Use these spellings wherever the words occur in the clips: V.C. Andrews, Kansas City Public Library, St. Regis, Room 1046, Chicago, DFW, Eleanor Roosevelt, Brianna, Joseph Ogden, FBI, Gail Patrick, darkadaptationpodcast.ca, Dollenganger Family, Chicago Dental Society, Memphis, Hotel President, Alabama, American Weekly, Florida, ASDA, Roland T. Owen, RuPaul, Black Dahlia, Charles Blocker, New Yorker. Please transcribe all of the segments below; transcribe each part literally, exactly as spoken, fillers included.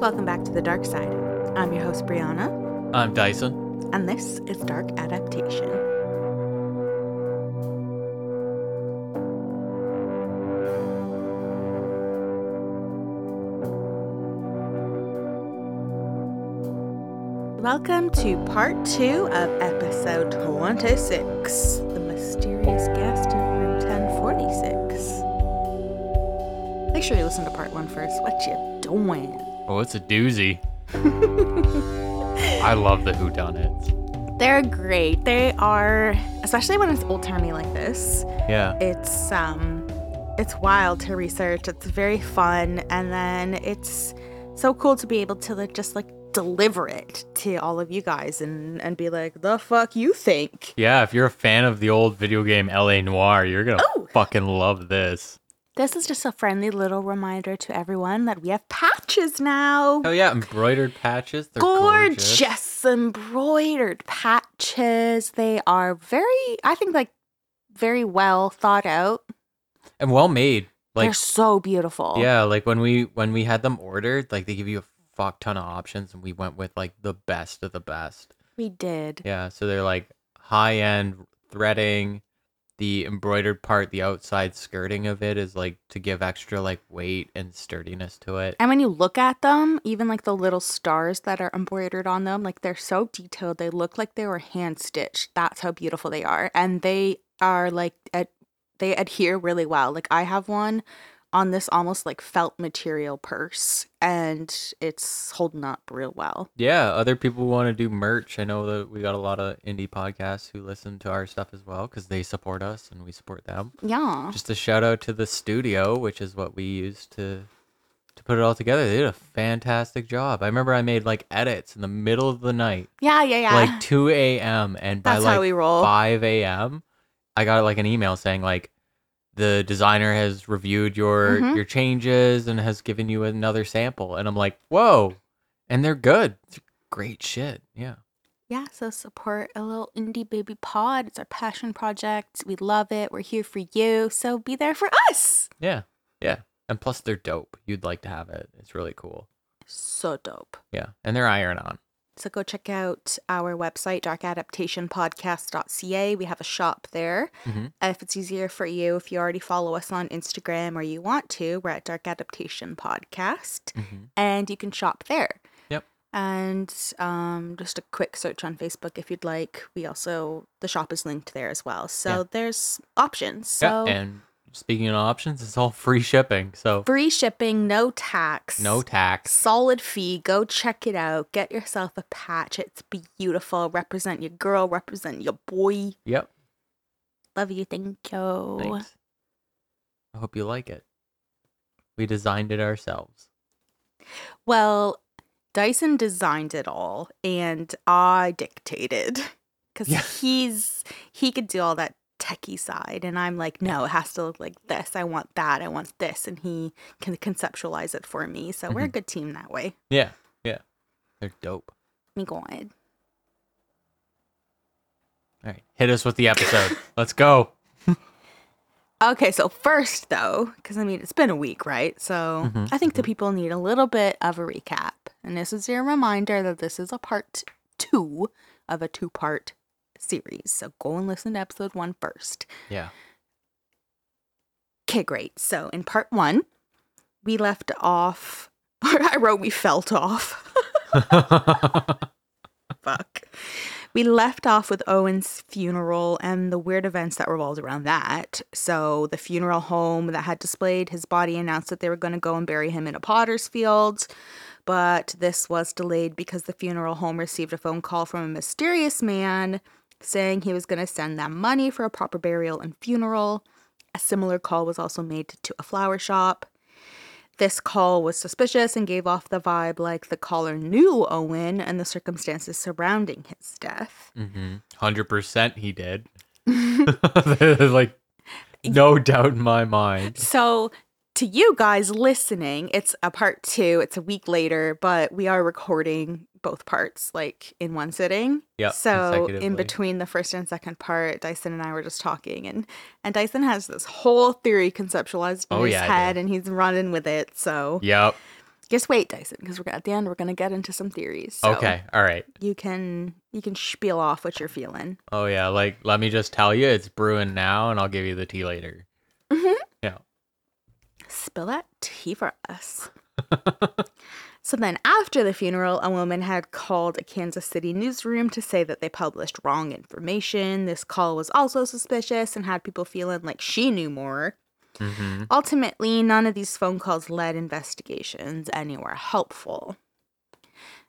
Welcome back to The Dark Side. I'm your host, Brianna. I'm Dyson. And this is Dark Adaptation. Welcome to part two of episode twenty-six, The Mysterious Guest in Room ten forty-six. Make sure you listen to part one first. What you doing? Oh, it's a doozy. I love the whodunits. They're great. They are, especially when it's old-timey like this. Yeah. It's, um, it's wild to research. It's very fun. And then it's so cool to be able to like, just, like, deliver it to all of you guys and and be like, the fuck you think? Yeah, if you're a fan of the old video game L A. Noire, you're gonna oh. fucking love this. This is just a friendly little reminder to everyone that we have patches now. Oh yeah, embroidered patches. They're gorgeous. Gorgeous embroidered patches. They are very, I think, like very well thought out. And well made. Like, they're so beautiful. Yeah, like when we when we had them ordered, like they give you a fuck ton of options, and we went with like the best of the best. We did. Yeah, so they're like high-end threading. The embroidered part, the outside skirting of it is like to give extra like weight and sturdiness to it. And when you look at them, even like the little stars that are embroidered on them, like they're so detailed. They look like they were hand-stitched. That's how beautiful they are. And they are like ad- they adhere really well. Like I have one on this almost like felt material purse, and it's holding up real well. Yeah, other people want to do merch. I know that we got a lot of indie podcasts who listen to our stuff as well because they support us and we support them. Yeah. Just a shout out to the studio, which is what we used to to put it all together. They did a fantastic job. I remember I made like edits in the middle of the night. Yeah, yeah, yeah. Like two a.m. and by that's like how we roll. five a.m. I got like an email saying like, the designer has reviewed your mm-hmm. your changes and has given you another sample. And I'm like, whoa. And they're good. It's great shit. Yeah. Yeah. So support a little indie baby pod. It's our passion project. We love it. We're here for you. So be there for us. Yeah. Yeah. And plus they're dope. You'd like to have it. It's really cool. So dope. Yeah. And they're iron on. So go check out our website, dark adaptation podcast dot c a. We have a shop there. Mm-hmm. Uh, if it's easier for you, if you already follow us on Instagram or you want to, we're at Dark Adaptation Podcast, mm-hmm. and you can shop there. Yep. And um, just a quick search on Facebook if you'd like. We also, the shop is linked there as well. So yeah. There's options. So yeah. And speaking of options, it's all free shipping. So free shipping, no tax. No tax. Solid fee. Go check it out. Get yourself a patch. It's beautiful. Represent your girl. Represent your boy. Yep. Love you. Thank you. Thanks. I hope you like it. We designed it ourselves. Well, Dyson designed it all, and I dictated because yeah. he's he could do all that techie side, and I'm like, no, it has to look like this. I want that. I want this. And he can conceptualize it for me. So we're a good team that way. Yeah. Yeah. They're dope. Me go on. All right. Hit us with the episode. Let's go. Okay. So first though, because I mean, it's been a week, right? So mm-hmm. I think mm-hmm. the people need a little bit of a recap. And this is your reminder that this is a part two of a two-part series. So go and listen to episode one first. Yeah. Okay, great. So in part one, we left off, or I wrote we felt off. Fuck. We left off with Owen's funeral and the weird events that revolved around that. So the funeral home that had displayed his body announced that they were going to go and bury him in a potter's field. But this was delayed because the funeral home received a phone call from a mysterious man saying he was going to send them money for a proper burial and funeral. A similar call was also made to a flower shop. This call was suspicious and gave off the vibe like the caller knew Owen and the circumstances surrounding his death. Mm-hmm. one hundred percent he did. Like, no doubt in my mind. So to you guys listening, it's a part two. It's a week later, but we are recording both parts like in one sitting. Yeah. So in between the first and second part, Dyson and I were just talking, and and Dyson has this whole theory conceptualized in oh, his yeah, head, and he's running with it. So yep. Just wait, Dyson, because we're at the end. We're gonna get into some theories. So okay, all right. You can you can spiel off what you're feeling. Oh yeah, like let me just tell you, it's brewing now, and I'll give you the tea later. Mm-hmm. Yeah. Spill that tea for us. So then, after the funeral, a woman had called a Kansas City newsroom to say that they published wrong information. This call was also suspicious and had people feeling like she knew more. Mm-hmm. Ultimately, none of these phone calls led investigations anywhere helpful.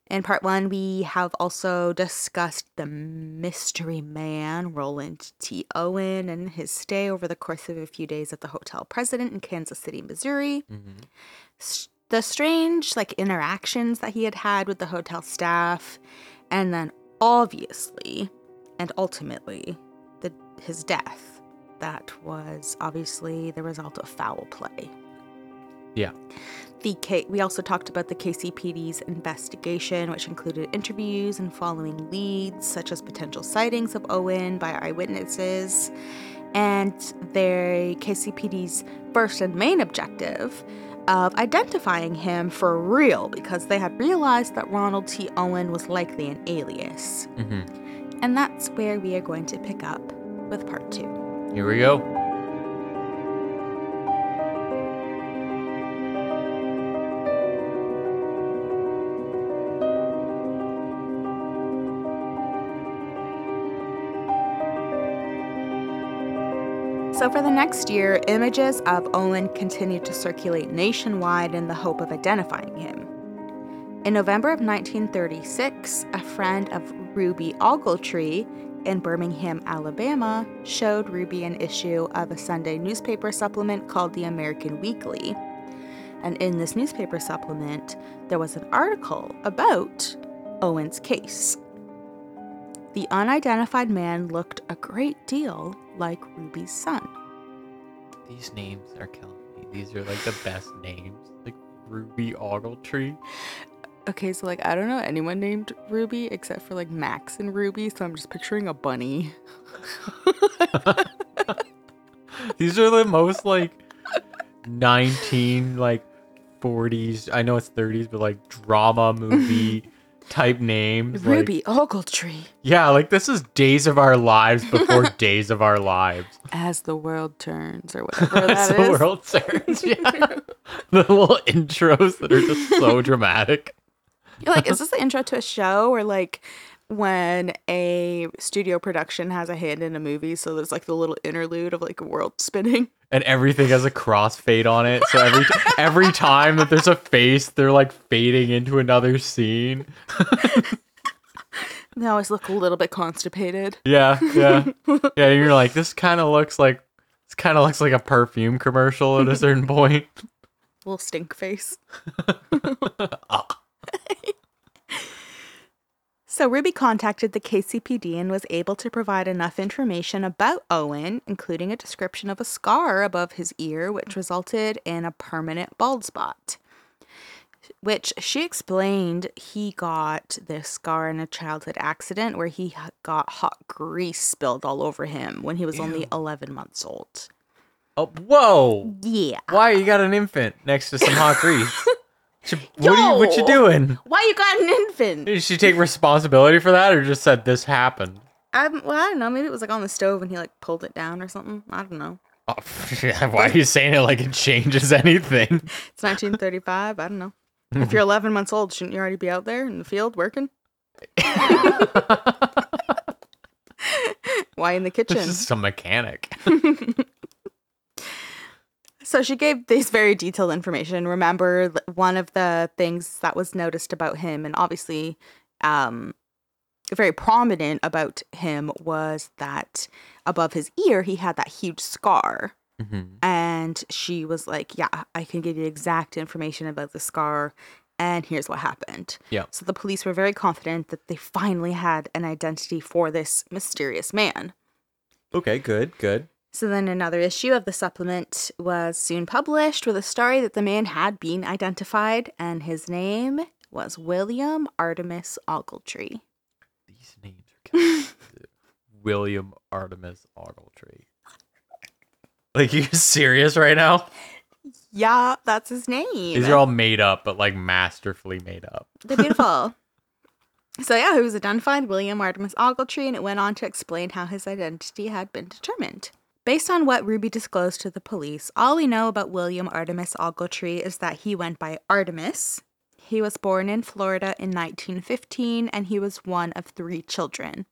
In part one, we have also discussed the mystery man, Roland T. Owen, and his stay over the course of a few days at the Hotel President in Kansas City, Missouri. Mm-hmm. St- The strange, like, interactions that he had had with the hotel staff, and then obviously, and ultimately, the, his death. That was obviously the result of foul play. Yeah. The K- We also talked about the K C P D's investigation, which included interviews and following leads, such as potential sightings of Owen by eyewitnesses. And their K C P D's first and main objective of identifying him for real, because they had realized that Ronald T. Owen was likely an alias. Mm-hmm. And that's where we are going to pick up with part two. Here we go. So for the next year, images of Owen continued to circulate nationwide in the hope of identifying him. In November of nineteen thirty-six, a friend of Ruby Ogletree in Birmingham, Alabama, showed Ruby an issue of a Sunday newspaper supplement called the American Weekly. And in this newspaper supplement, there was an article about Owen's case. The unidentified man looked a great deal like Ruby's son. These names are killing me. These are like the best names. Like Ruby Ogletree. Okay, so like I don't know anyone named Ruby except for like Max and Ruby, so I'm just picturing a bunny. These are the most like nineteen like forties, I know it's thirties, but like drama movie type names. Ruby like, Ogletree. Yeah, like this is Days of Our Lives before Days of Our Lives. As the world turns or whatever that As is. As the world turns, yeah. The little intros that are just so dramatic. You're like, is this the intro to a show or like when a studio production has a hand in a movie, so there's like the little interlude of like a world spinning? And everything has a crossfade on it. So every t- every time that there's a face, they're like fading into another scene. They always look a little bit constipated. Yeah, yeah. Yeah, you're like, this kind of looks like this kind of looks like a perfume commercial at a certain point. Little stink face. Ah. So Ruby contacted the K C P D and was able to provide enough information about Owen, including a description of a scar above his ear, which resulted in a permanent bald spot, which she explained he got this scar in a childhood accident where he got hot grease spilled all over him when he was Ew. only eleven months old. Oh, whoa. Yeah. Why you got an infant next to some hot grease? She, what, Yo, are you, what you doing? Why you got an infant? Did she take responsibility for that or just said this happened? Um, well, I don't know. Maybe it was like on the stove and he like pulled it down or something. I don't know. Oh, yeah, why are you saying it like it changes anything? It's nineteen thirty-five. I don't know. If you're eleven months old, shouldn't you already be out there in the field working? Why in the kitchen? This is some mechanic. So she gave this very detailed information. Remember, one of the things that was noticed about him, and obviously um, very prominent about him, was that above his ear, he had that huge scar. Mm-hmm. And she was like, yeah, I can give you exact information about the scar, and here's what happened. Yeah. So the police were very confident that they finally had an identity for this mysterious man. Okay, good, good. So then another issue of the supplement was soon published with a story that the man had been identified, and his name was William Artemis Ogletree. These names are kind of William Artemis Ogletree. Like, are you serious right now? Yeah, that's his name. These are all made up, but like masterfully made up. They're beautiful. So yeah, he was identified William Artemis Ogletree, and it went on to explain how his identity had been determined. Based on what Ruby disclosed to the police, all we know about William Artemis Ogletree is that he went by Artemis. He was born in Florida in nineteen fifteen, and he was one of three children.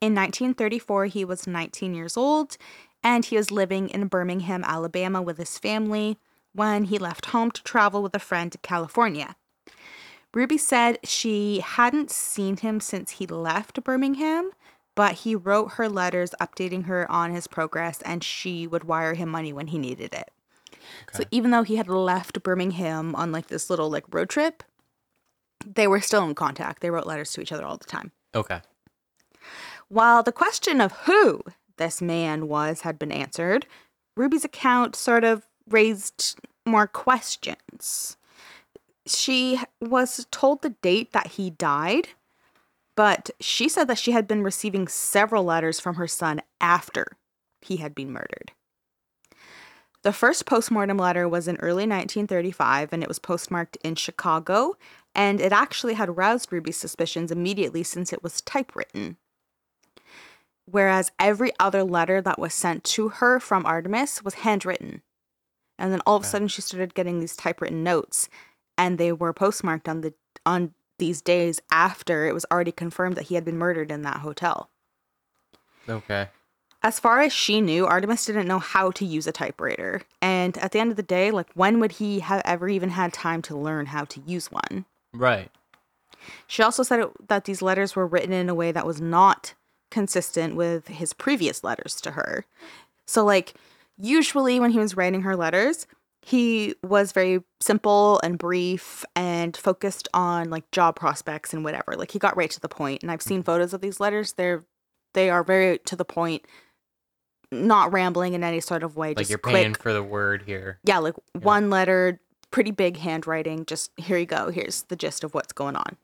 In nineteen thirty-four, he was nineteen years old, and he was living in Birmingham, Alabama with his family when he left home to travel with a friend to California. Ruby said she hadn't seen him since he left Birmingham, but he wrote her letters updating her on his progress, and she would wire him money when he needed it. Okay. So even though he had left Birmingham on like this little like road trip, they were still in contact. They wrote letters to each other all the time. Okay. While the question of who this man was had been answered, Ruby's account sort of raised more questions. She was told the date that he died, but she said that she had been receiving several letters from her son after he had been murdered. The first postmortem letter was in early nineteen thirty-five, and it was postmarked in Chicago, and it actually had roused Ruby's suspicions immediately since it was typewritten. Whereas every other letter that was sent to her from Artemis was handwritten. And then all of a sudden she started getting these typewritten notes, and they were postmarked on the on these days after it was already confirmed that he had been murdered in that hotel. Okay. As far as she knew, Artemis didn't know how to use a typewriter. And at the end of the day, like, when would he have ever even had time to learn how to use one? Right. She also said it, that these letters were written in a way that was not consistent with his previous letters to her. So, like, usually when he was writing her letters, he was very simple and brief and focused on, like, job prospects and whatever. Like, he got right to the point. And I've seen photos of these letters. They're, they are very to the point, not rambling in any sort of way. Like, just you're paying quick for the word here. Yeah, like, yeah. One letter, pretty big handwriting. Just, here you go. Here's the gist of what's going on.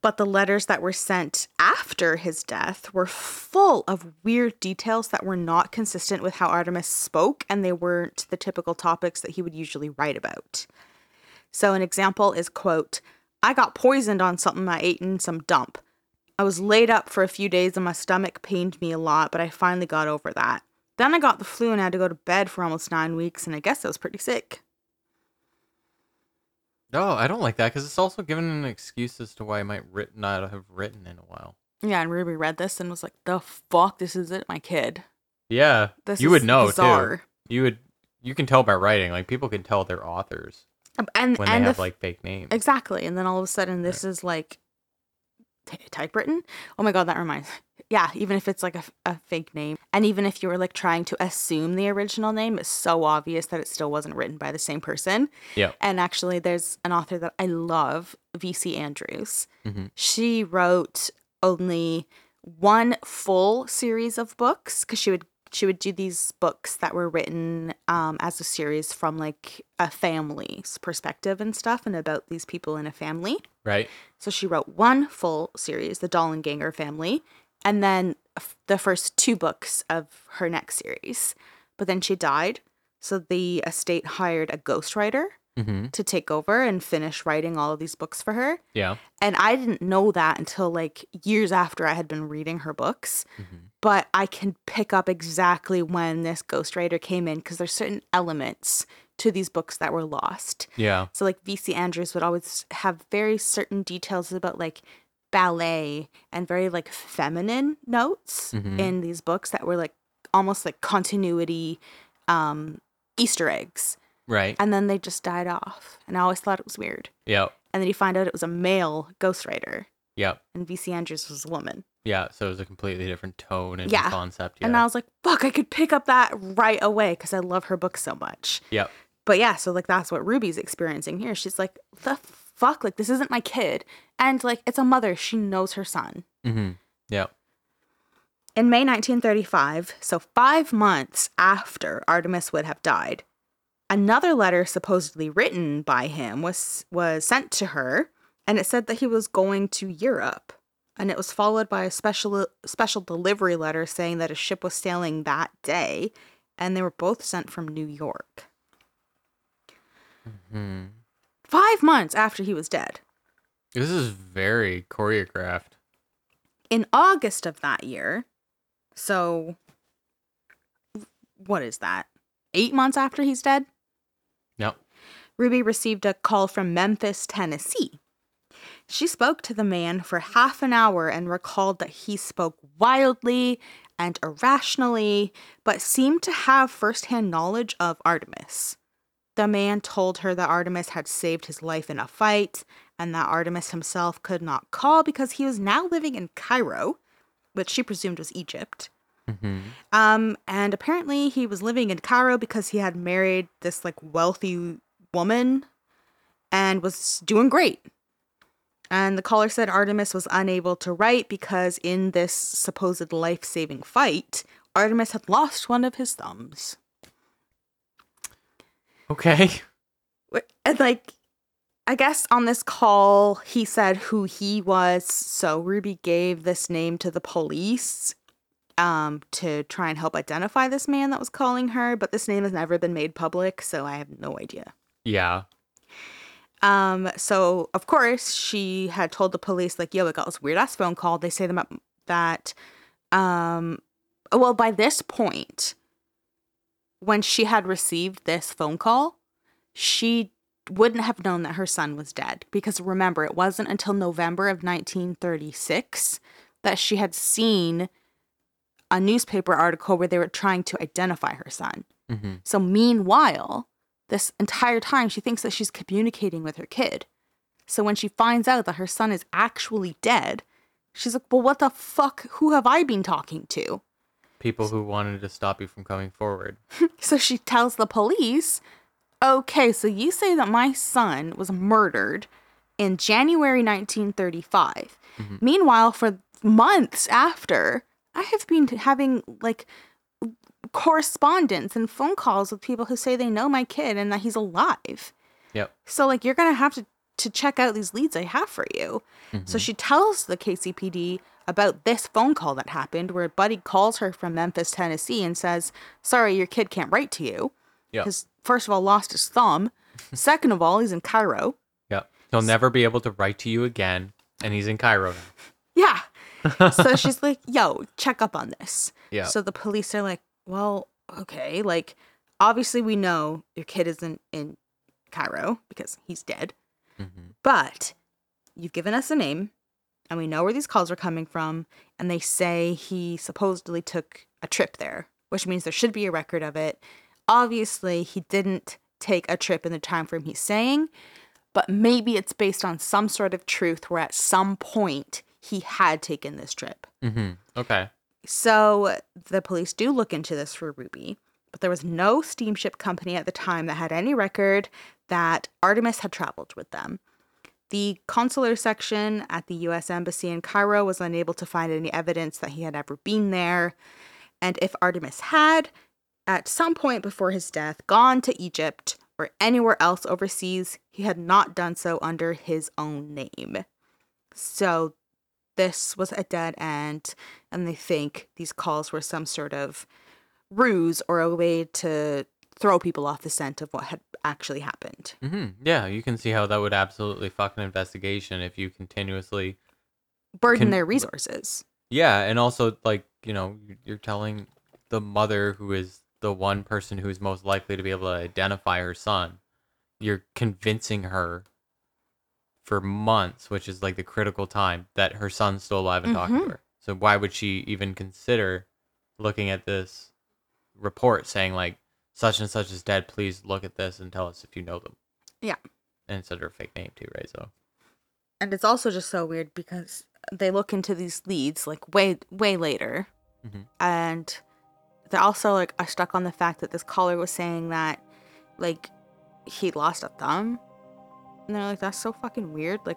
But the letters that were sent after his death were full of weird details that were not consistent with how Artemis spoke, and they weren't the typical topics that he would usually write about. So an example is, quote, "I got poisoned on something I ate in some dump. I was laid up for a few days and my stomach pained me a lot, but I finally got over that. Then I got the flu and I had to go to bed for almost nine weeks, and I guess I was pretty sick." No, I don't like that, because it's also given an excuse as to why I might writ- not have written in a while. Yeah, and Ruby read this and was like, the fuck, this isn't my kid. Yeah, this you is would know, bizarre. Too. You would, you can tell by writing. Like, people can tell their authors and, when and they have, if, like, fake names. Exactly, and then all of a sudden this right. is, like, t- typewritten? Oh my god, that reminds me. Yeah, even if it's, like, a, a fake name. And even if you were, like, trying to assume the original name, it's so obvious that it still wasn't written by the same person. Yeah. And actually, there's an author that I love, V C Andrews. Mm-hmm. She wrote only one full series of books, because she would she would do these books that were written um, as a series from, like, a family's perspective and stuff, and about these people in a family. Right. So she wrote one full series, The Dollenganger Family, and then the first two books of her next series. But then she died, so the estate hired a ghostwriter mm-hmm. to take over and finish writing all of these books for her. Yeah. And I didn't know that until, like, years after I had been reading her books. Mm-hmm. But I can pick up exactly when this ghostwriter came in, because there's certain elements to these books that were lost. Yeah. So, like, V C Andrews would always have very certain details about, like, ballet and very, like, feminine notes mm-hmm. in these books that were, like, almost like continuity um Easter eggs. Right. And then they just died off. And I always thought it was weird. Yeah. And then you find out it was a male ghostwriter. Yeah. And V C Andrews was a woman. Yeah. So it was a completely different tone and yeah. concept. Yeah. And I was like, fuck, I could pick up that right away because I love her book so much. Yeah. But yeah, so, like, that's what Ruby's experiencing here. She's like, the fuck, like, this isn't my kid. And, like, it's a mother. She knows her son. Mm-hmm. Yeah. In May nineteen thirty-five, so five months after Artemis would have died, another letter supposedly written by him was was sent to her, and it said that he was going to Europe. And it was followed by a special special delivery letter saying that a ship was sailing that day and they were both sent from New York. Mm-hmm. Five months after he was dead. This is very choreographed. In August of that year, so what is that? Eight months after he's dead? Yep. Ruby received a call from Memphis, Tennessee. She spoke to the man for half an hour and recalled that he spoke wildly and irrationally, but seemed to have firsthand knowledge of Artemis. The man told her that Artemis had saved his life in a fight, and that Artemis himself could not call because he was now living in Cairo, which she presumed was Egypt. Mm-hmm. Um, and apparently he was living in Cairo because he had married this like wealthy woman and was doing great. And the caller said Artemis was unable to write because in this supposed life-saving fight, Artemis had lost one of his thumbs. Okay. And like, I guess on this call, he said who he was, so Ruby gave this name to the police um, to try and help identify this man that was calling her, but this name has never been made public, so I have no idea. Yeah. Um, so, of course, she had told the police, like, yo, we got this weird-ass phone call. They say them up that, um, well, by this point, when she had received this phone call, she wouldn't have known that her son was dead. Because remember, it wasn't until November of nineteen thirty-six that she had seen a newspaper article where they were trying to identify her son. Mm-hmm. So meanwhile, this entire time, she thinks that she's communicating with her kid. So when she finds out that her son is actually dead, she's like, well, what the fuck? Who have I been talking to? People who wanted to stop you from coming forward. So she tells the police, okay, so you say that my son was murdered in January nineteen thirty-five. Mm-hmm. Meanwhile, for months after, I have been having, like, correspondence and phone calls with people who say they know my kid and that he's alive. Yep. So, like, you're going to have to to check out these leads I have for you. Mm-hmm. So she tells the K C P D about this phone call that happened where a buddy calls her from Memphis, Tennessee and says, sorry, your kid can't write to you. Yeah. Because first of all, lost his thumb. Second of all, he's in Cairo. Yeah. He'll so- never be able to write to you again. And he's in Cairo now. Yeah. So she's like, yo, check up on this. Yeah. So the police are like, well, okay. Like, obviously we know your kid isn't in Cairo because he's dead. Mm-hmm. But you've given us a name. And we know where these calls are coming from, and they say he supposedly took a trip there, which means there should be a record of it. Obviously, he didn't take a trip in the time frame he's saying, but maybe it's based on some sort of truth where at some point he had taken this trip. Mm-hmm. Okay. So the police do look into this for Ruby, but there was no steamship company at the time that had any record that Artemis had traveled with them. The consular section at the U S Embassy in Cairo was unable to find any evidence that he had ever been there. And if Artemis had, at some point before his death, gone to Egypt or anywhere else overseas, he had not done so under his own name. So this was a dead end, and they think these calls were some sort of ruse or a way to throw people off the scent of what had actually happened. Mm-hmm. Yeah, you can see how that would absolutely fuck an investigation if you continuously burden con- their resources. Yeah, and also, like, you know, you're telling the mother who is the one person who is most likely to be able to identify her son, you're convincing her for months, which is like the critical time, that her son's still alive and mm-hmm. talking to her. So why would she even consider looking at this report saying, like, such and such is dead, please look at this and tell us if you know them. Yeah. And it's under a fake name too, right? So. And it's also just so weird because they look into these leads like way, way later. Mm-hmm. And they also like are stuck on the fact that this caller was saying that like he lost a thumb. And they're like, that's so fucking weird. Like,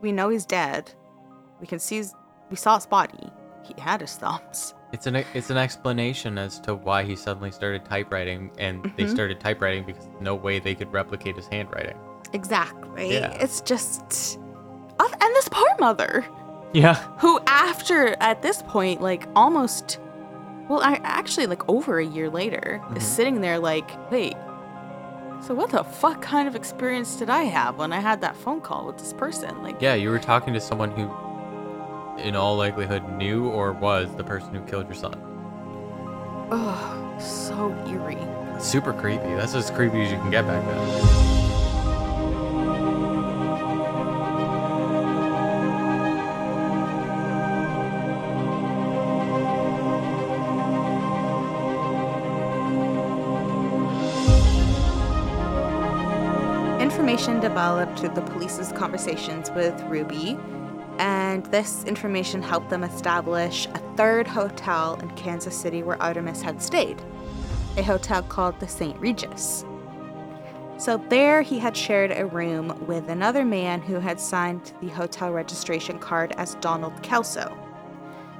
we know he's dead. We can see, his, we saw his body. He had his thumbs. It's an it's an explanation as to why he suddenly started typewriting, and mm-hmm. they started typewriting because no way they could replicate his handwriting. Exactly. Yeah. It's just... And this poor mother. Yeah. Who after, at this point, like, almost well, I actually, like, over a year later, mm-hmm. is sitting there like, wait, so what the fuck kind of experience did I have when I had that phone call with this person? Like, yeah, you were talking to someone who, in all likelihood, knew or was the person who killed your son. Oh, so eerie. Super creepy. That's as creepy as you can get back then. Information developed through the police's conversations with Ruby, and this information helped them establish a third hotel in Kansas City where Artemis had stayed, a hotel called the Saint Regis. So there he had shared a room with another man who had signed the hotel registration card as Donald Kelso.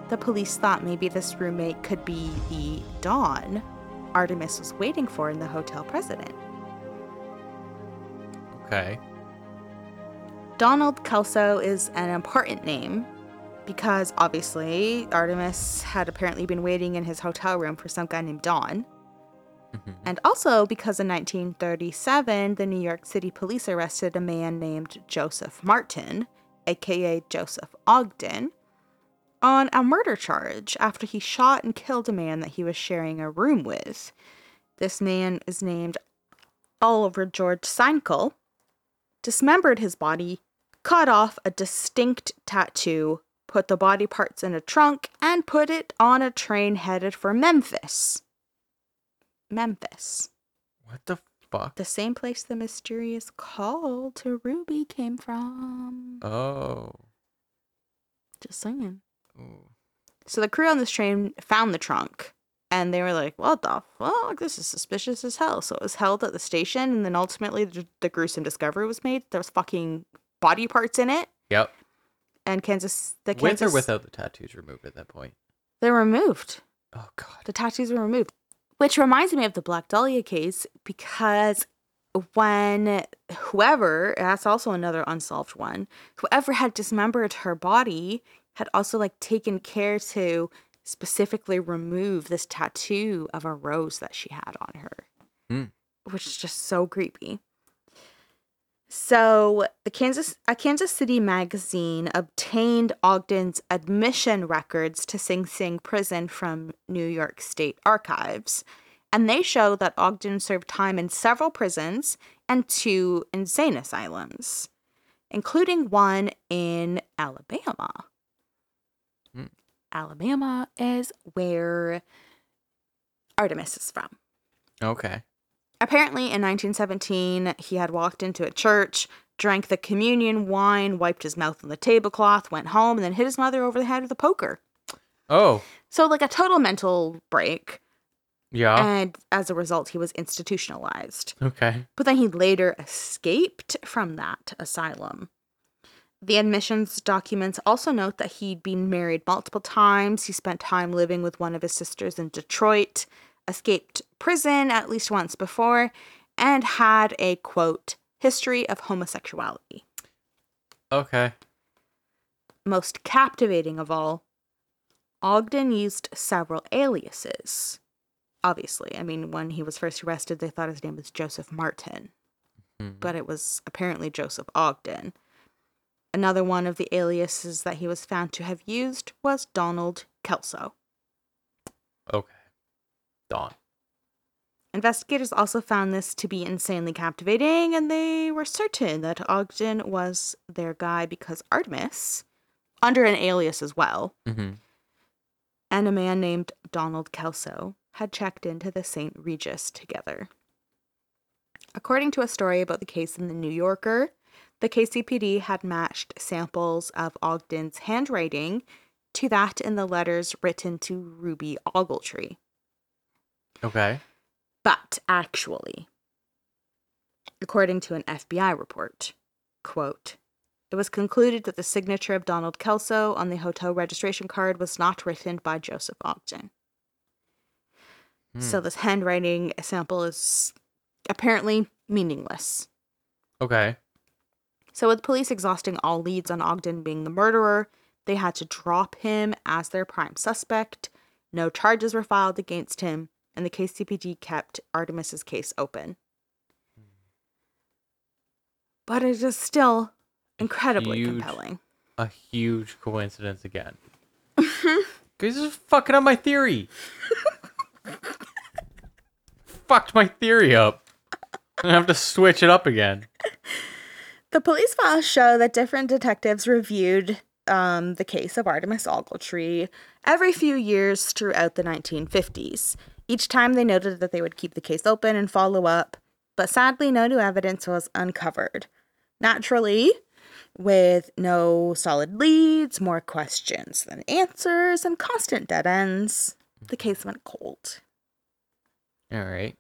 The police thought maybe this roommate could be the Don Artemis was waiting for in the Hotel President. Okay. Donald Kelso is an important name because, obviously, Artemis had apparently been waiting in his hotel room for some guy named Don. Mm-hmm. And also because in nineteen thirty-seven, the New York City police arrested a man named Joseph Martin, a k a. Joseph Ogden, on a murder charge after he shot and killed a man that he was sharing a room with. This man is named Oliver George Seinkel, dismembered his body, cut off a distinct tattoo, put the body parts in a trunk, and put it on a train headed for Memphis. Memphis. What the fuck? The same place the mysterious call to Ruby came from. Oh. Just saying. Ooh. So the crew on this train found the trunk. And they were like, what the fuck? This is suspicious as hell. So it was held at the station. And then ultimately the, the gruesome discovery was made. There was fucking body parts in it. Yep. And Kansas... the Kansas, with or without the tattoos removed at that point? They're removed. Oh, God. The tattoos were removed. Which reminds me of the Black Dahlia case. Because when whoever... that's also another unsolved one. Whoever had dismembered her body had also, like, taken care to... specifically remove this tattoo of a rose that she had on her, mm. which is just so creepy. So the Kansas, a Kansas City magazine obtained Ogden's admission records to Sing Sing Prison from New York State Archives, and they show that Ogden served time in several prisons and two insane asylums, including one in Alabama. Mm. Alabama is where Artemis is from. Okay. Apparently, in nineteen seventeen, he had walked into a church, drank the communion wine, wiped his mouth on the tablecloth, went home, and then hit his mother over the head with a poker. Oh. So, like, a total mental break. Yeah. And as a result, he was institutionalized. Okay. But then he later escaped from that asylum. The admissions documents also note that he'd been married multiple times. He spent time living with one of his sisters in Detroit, escaped prison at least once before, and had a, quote, history of homosexuality. Okay. Most captivating of all, Ogden used several aliases. Obviously. I mean, when he was first arrested, they thought his name was Joseph Martin. Mm-hmm. But it was apparently Joseph Ogden. Another one of the aliases that he was found to have used was Donald Kelso. Okay. Don. Investigators also found this to be insanely captivating, and they were certain that Ogden was their guy because Artemis, under an alias as well, mm-hmm. and a man named Donald Kelso had checked into the Saint Regis together. According to a story about the case in the New Yorker, the K C P D had matched samples of Ogden's handwriting to that in the letters written to Ruby Ogletree. Okay. But actually, according to an F B I report, quote, it was concluded that the signature of Donald Kelso on the hotel registration card was not written by Joseph Ogden. Hmm. So this handwriting sample is apparently meaningless. Okay. So with police exhausting all leads on Ogden being the murderer, they had to drop him as their prime suspect No charges were filed against him, and the K C P D kept Artemis's case open. But it is still incredibly huge, compelling. A huge coincidence again. This is fucking up my theory. Fucked my theory up. I have to switch it up again. The police files show that different detectives reviewed um, the case of Artemis Ogletree every few years throughout the nineteen fifties. Each time they noted that they would keep the case open and follow up, but sadly no new evidence was uncovered. Naturally, with no solid leads, more questions than answers, and constant dead ends, the case went cold. All right.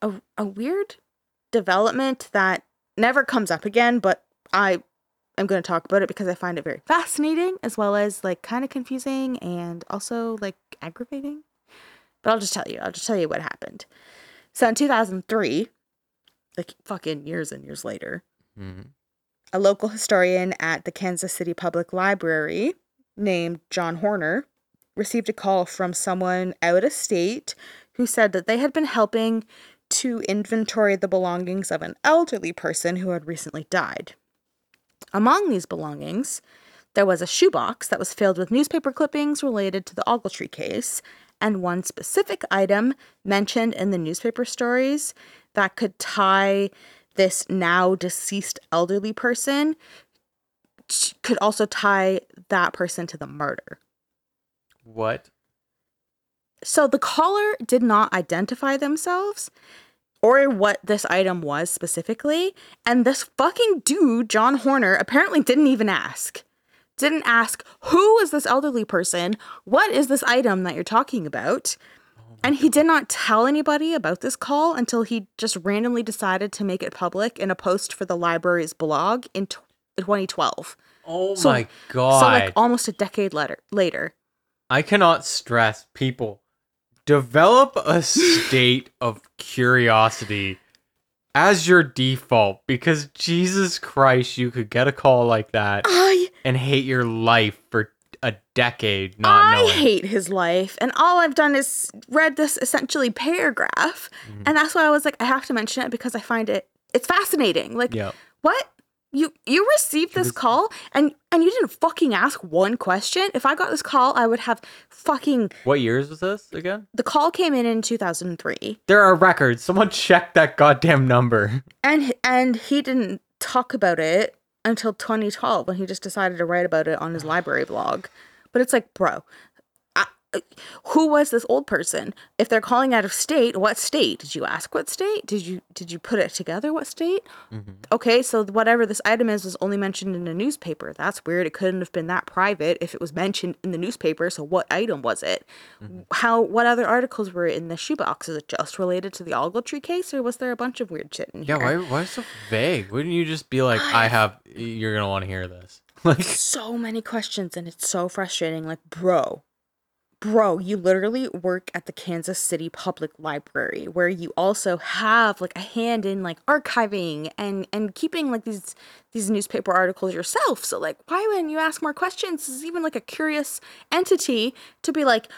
A, a weird development that never comes up again, but I am going to talk about it because I find it very fascinating, as well as like kind of confusing and also like aggravating. But I'll just tell you. I'll just tell you what happened. So in two thousand three, like fucking years and years later, mm-hmm. a local historian at the Kansas City Public Library named John Horner received a call from someone out of state who said that they had been helping to inventory the belongings of an elderly person who had recently died. Among these belongings, there was a shoebox that was filled with newspaper clippings related to the Ogletree case, and one specific item mentioned in the newspaper stories that could tie this now deceased elderly person, could also tie that person to the murder. What? So the caller did not identify themselves or what this item was specifically. And this fucking dude, John Horner, apparently didn't even ask. Didn't ask, who is this elderly person? What is this item that you're talking about? Oh and he God. did not tell anybody about this call until he just randomly decided to make it public in a post for the library's blog in twenty twelve. Oh so, my God. So like almost a decade later. I cannot stress, people, develop a state of curiosity as your default, because Jesus Christ, you could get a call like that I, and hate your life for a decade not I knowing. I hate his life, and all I've done is read this essentially paragraph, mm-hmm. and that's why I was like, I have to mention it because I find it, it's fascinating. Like, yep. what? You you received this call and, and you didn't fucking ask one question. If I got this call, I would have fucking... What years was this again? The call came in in two thousand three. There are records. Someone checked that goddamn number. And and he didn't talk about it until twenty twelve when he just decided to write about it on his library blog. But it's like, bro, I, who was this old person? If they're calling out of state, what state? Did you ask what state? Did you did you put it together what state? Mm-hmm. Okay, so whatever this item is was only mentioned in a newspaper. That's weird. It couldn't have been that private if it was mentioned in the newspaper. So what item was it? Mm-hmm. How? What other articles were in the shoebox? Is it just related to the Ogletree case, or was there a bunch of weird shit in here? Yeah, why why so vague? Wouldn't you just be like, I have, you're going to want to hear this. Like so many questions, and it's so frustrating. Like, bro. Bro, you literally work at the Kansas City Public Library, where you also have like a hand in like archiving and, and keeping like these these newspaper articles yourself. So like, why wouldn't you ask more questions? This is even like a curious entity to be like,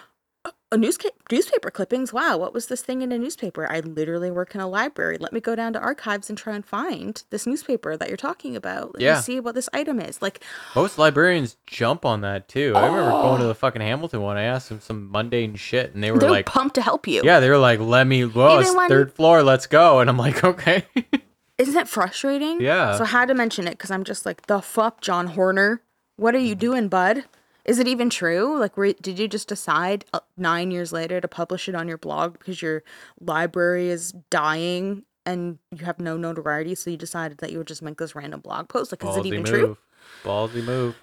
a, a newsca- newspaper clippings. Wow, what was this thing in a newspaper? I literally work in a library. Let me go down to archives and try and find this newspaper that you're talking about. Let yeah. me see what this item is. Like, most librarians jump on that too. Oh. I remember going to the fucking Hamilton one. I asked them some mundane shit, and they were They're like, "Pumped to help you." Yeah, they were like, "Let me. Whoa, it's when, third floor. Let's go." And I'm like, "Okay." Isn't it frustrating? Yeah. So I had to mention it because I'm just like, the fuck, John Horner. What are you doing, bud? Is it even true? Like, were, did you just decide uh, nine years later to publish it on your blog because your library is dying and you have no notoriety, so you decided that you would just make this random blog post? Like, Ballsy is it even move. true? Ballsy move.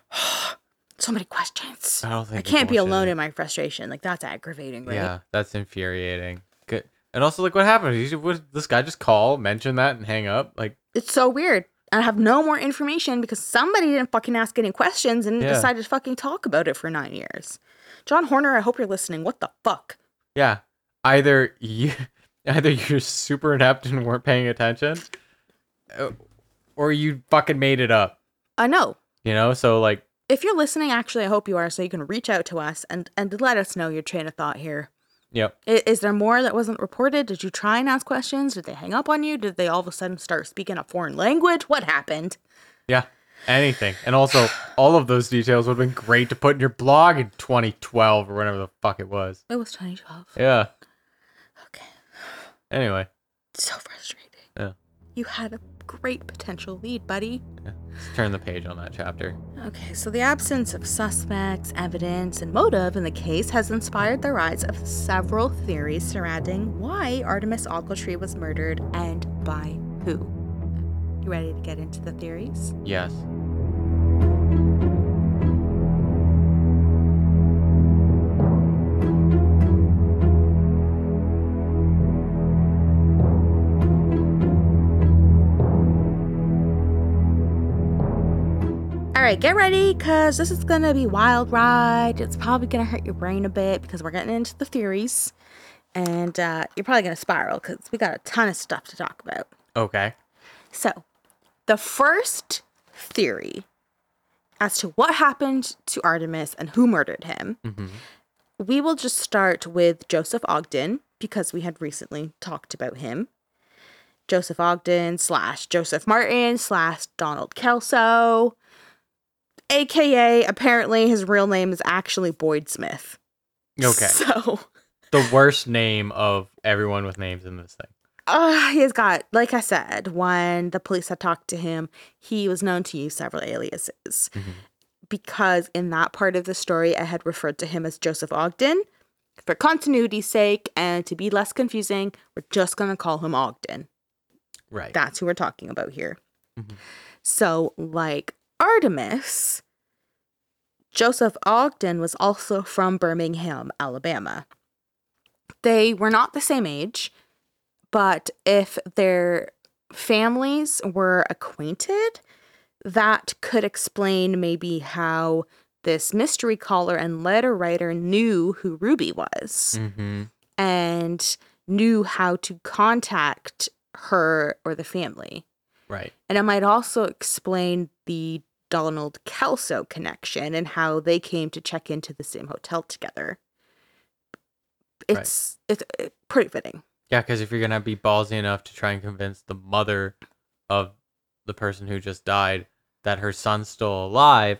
So many questions. I don't think I can't be alone in my frustration. Like, that's aggravating, right? Yeah, that's infuriating. Good. And also, like, what happened? Would this guy just call, mention that, and hang up? Like, it's so weird. I have no more information because somebody didn't fucking ask any questions and yeah. decided to fucking talk about it for nine years. John Horner, I hope you're listening. What the fuck? Yeah. Either, you, either you're super inept and weren't paying attention, or you fucking made it up. I know. You know, so like, if you're listening, actually, I hope you are, so you can reach out to us and, and let us know your train of thought here. Yep. Is, is there more that wasn't reported? Did you try and ask questions? Did they hang up on you? Did they all of a sudden start speaking a foreign language? What happened? Yeah, anything. And also, all of those details would have been great to put in your blog in twenty twelve or whatever the fuck it was. It was twenty twelve. Yeah. Okay. Anyway. So frustrating. Yeah. You had a great potential lead, buddy. Yeah. Let's turn the page on that chapter. Okay, so the absence of suspects, evidence, and motive in the case has inspired the rise of several theories surrounding why Artemis Ogletree was murdered and by who. You ready to get into the theories? Yes. All right, get ready, because this is going to be a wild ride. It's probably going to hurt your brain a bit, because we're getting into the theories. And uh, you're probably going to spiral, because we got a ton of stuff to talk about. Okay. So, the first theory as to what happened to Artemis and who murdered him, mm-hmm. we will just start with Joseph Ogden, because we had recently talked about him. Joseph Ogden slash Joseph Martin slash Donald Kelso. A K A, apparently, his real name is actually Boyd Smith. Okay. So. The worst name of everyone with names in this thing. Uh, he's got, like I said, when the police had talked to him, he was known to use several aliases. Mm-hmm. Because in that part of the story, I had referred to him as Joseph Ogden. For continuity's sake, and to be less confusing, we're just going to call him Ogden. Right. That's who we're talking about here. Mm-hmm. So, like Artemis, Joseph Ogden was also from Birmingham, Alabama. They were not the same age, but if their families were acquainted, that could explain maybe how this mystery caller and letter writer knew who Ruby was, mm-hmm. and knew how to contact her or the family. Right. And it might also explain the Donald Kelso connection and how they came to check into the same hotel together. It's right. it's, it's pretty fitting. Yeah, because if you're going to be ballsy enough to try and convince the mother of the person who just died that her son's still alive,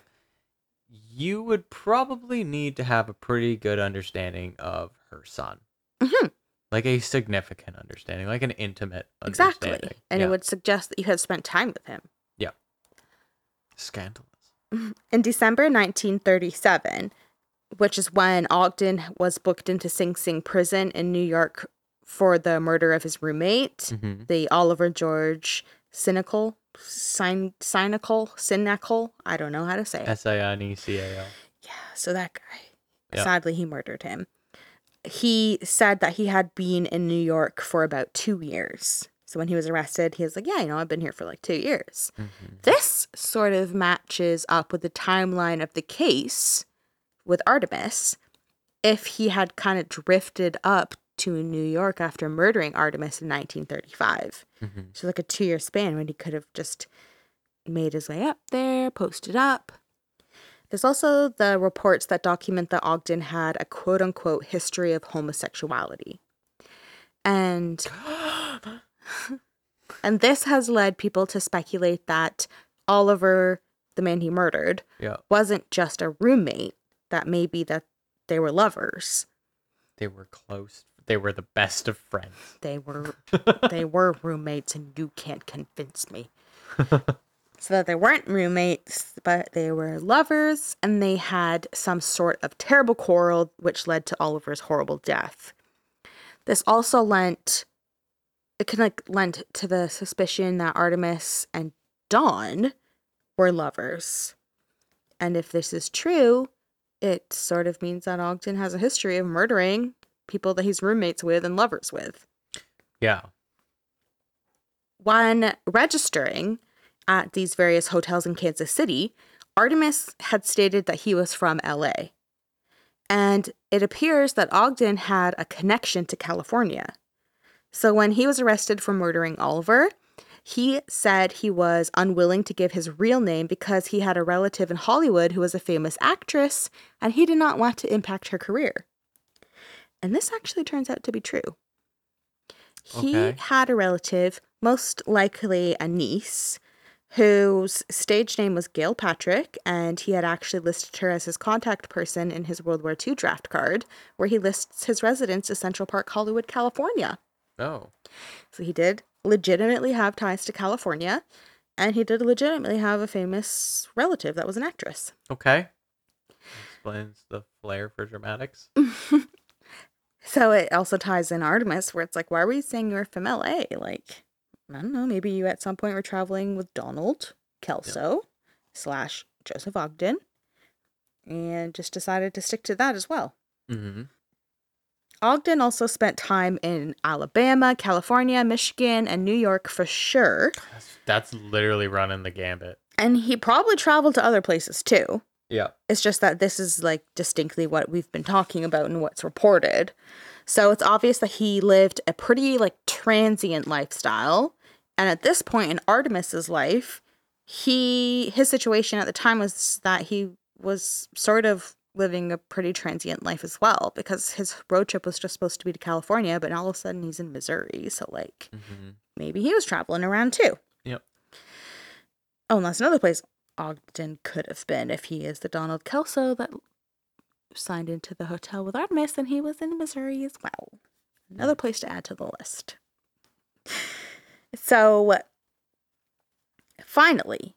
you would probably need to have a pretty good understanding of her son. Mm-hmm. Like a significant understanding, like an intimate understanding. Exactly. And yeah. It would suggest that you had spent time with him. Yeah. Scandalous. In December nineteen thirty-seven, which is when Ogden was booked into Sing Sing Prison in New York for the murder of his roommate, mm-hmm. the Oliver George Cynical, Cyn- Cynical, Cynical, I don't know how to say it. S I N E C A L. Yeah, so that guy. Yeah. Sadly, he murdered him. He said that he had been in New York for about two years. So when he was arrested, he was like, yeah, you know, I've been here for like two years. Mm-hmm. This sort of matches up with the timeline of the case with Artemis. If he had kind of drifted up to New York after murdering Artemis in nineteen thirty-five. Mm-hmm. So like a two-year span when he could have just made his way up there, posted up. There's also the reports that document that Ogden had a quote-unquote history of homosexuality. And... And this has led people to speculate that Oliver, the man he murdered, yeah. wasn't just a roommate, that maybe that they were lovers. They were close. They were the best of friends. They were they were roommates, and you can't convince me. So that they weren't roommates, but they were lovers, and they had some sort of terrible quarrel, which led to Oliver's horrible death. This also lent... It can like lend to the suspicion that Artemis and Dawn were lovers. And if this is true, it sort of means that Ogden has a history of murdering people that he's roommates with and lovers with. Yeah. When registering at these various hotels in Kansas City, Artemis had stated that he was from L A. And it appears that Ogden had a connection to California. So when he was arrested for murdering Oliver, He said he was unwilling to give his real name because he had a relative in Hollywood who was a famous actress, and he did not want to impact her career. And this actually turns out to be true. He okay. had a relative, most likely a niece, whose stage name was Gail Patrick, and he had actually listed her as his contact person in his World War Two draft card, where he lists his residence as Central Park, Hollywood, California. Oh. So he did legitimately have ties to California, and he did legitimately have a famous relative that was an actress. Okay. Explains the flair for dramatics. So it also ties in Artemis, where it's like, why were you saying you were from L A? Like, I don't know, maybe you at some point were traveling with Donald Kelso yeah. slash Joseph Ogden, and just decided to stick to that as well. Mm-hmm. Ogden also spent time in Alabama, California, Michigan, and New York for sure. That's, that's literally running the gambit. And he probably traveled to other places too. Yeah. It's just that this is like distinctly what we've been talking about and what's reported. So it's obvious that he lived a pretty like transient lifestyle. And at this point in Artemis's life, he his situation at the time was that he was sort of living a pretty transient life as well, because his road trip was just supposed to be to California, but now all of a sudden he's in Missouri. So like mm-hmm. maybe he was traveling around too. Yep. Oh, and that's another place Ogden could have been if he is the Donald Kelso that signed into the hotel with Artemis, and he was in Missouri as well. Another place to add to the list. So finally,